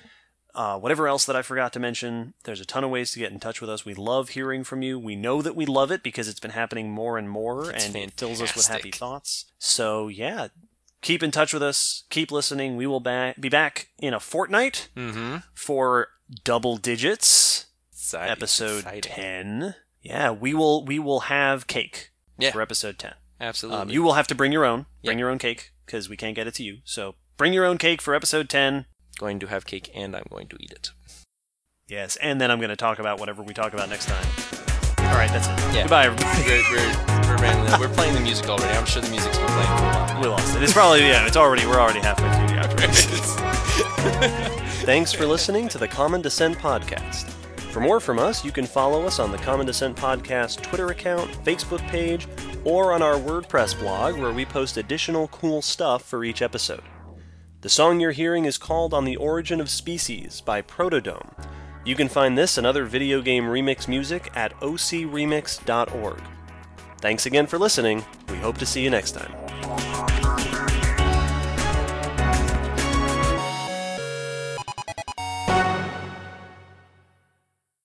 uh, whatever else that I forgot to mention. There's a ton of ways to get in touch with us. We love hearing from you. We know that we love it because it's been happening more and more, it's and fantastic. It fills us with happy thoughts. So, yeah, keep in touch with us. Keep listening. We will ba- be back in a fortnight mm-hmm. for Double Digits, exciting. Episode exciting. ten. Yeah, we will, we will have cake yeah. for episode ten. Absolutely. Um, you will have to bring your own. Bring yep. your own cake, because we can't get it to you. So bring your own cake for episode ten. Going to have cake, and I'm going to eat it. Yes, and then I'm going to talk about whatever we talk about next time. All right, that's it. Yeah. Goodbye, everybody. We're, we're, we're, we're playing the music already. I'm sure the music's been playing for a while. We lost it. It's probably, yeah, it's already, we're already halfway through the outro. Thanks for listening to the Common Descent podcast. For more from us, you can follow us on the Common Descent Podcast Twitter account, Facebook page, or on our WordPress blog, where we post additional cool stuff for each episode. The song you're hearing is called On the Origin of Species by Protodome. You can find this and other video game remix music at o c remix dot org. Thanks again for listening. We hope to see you next time.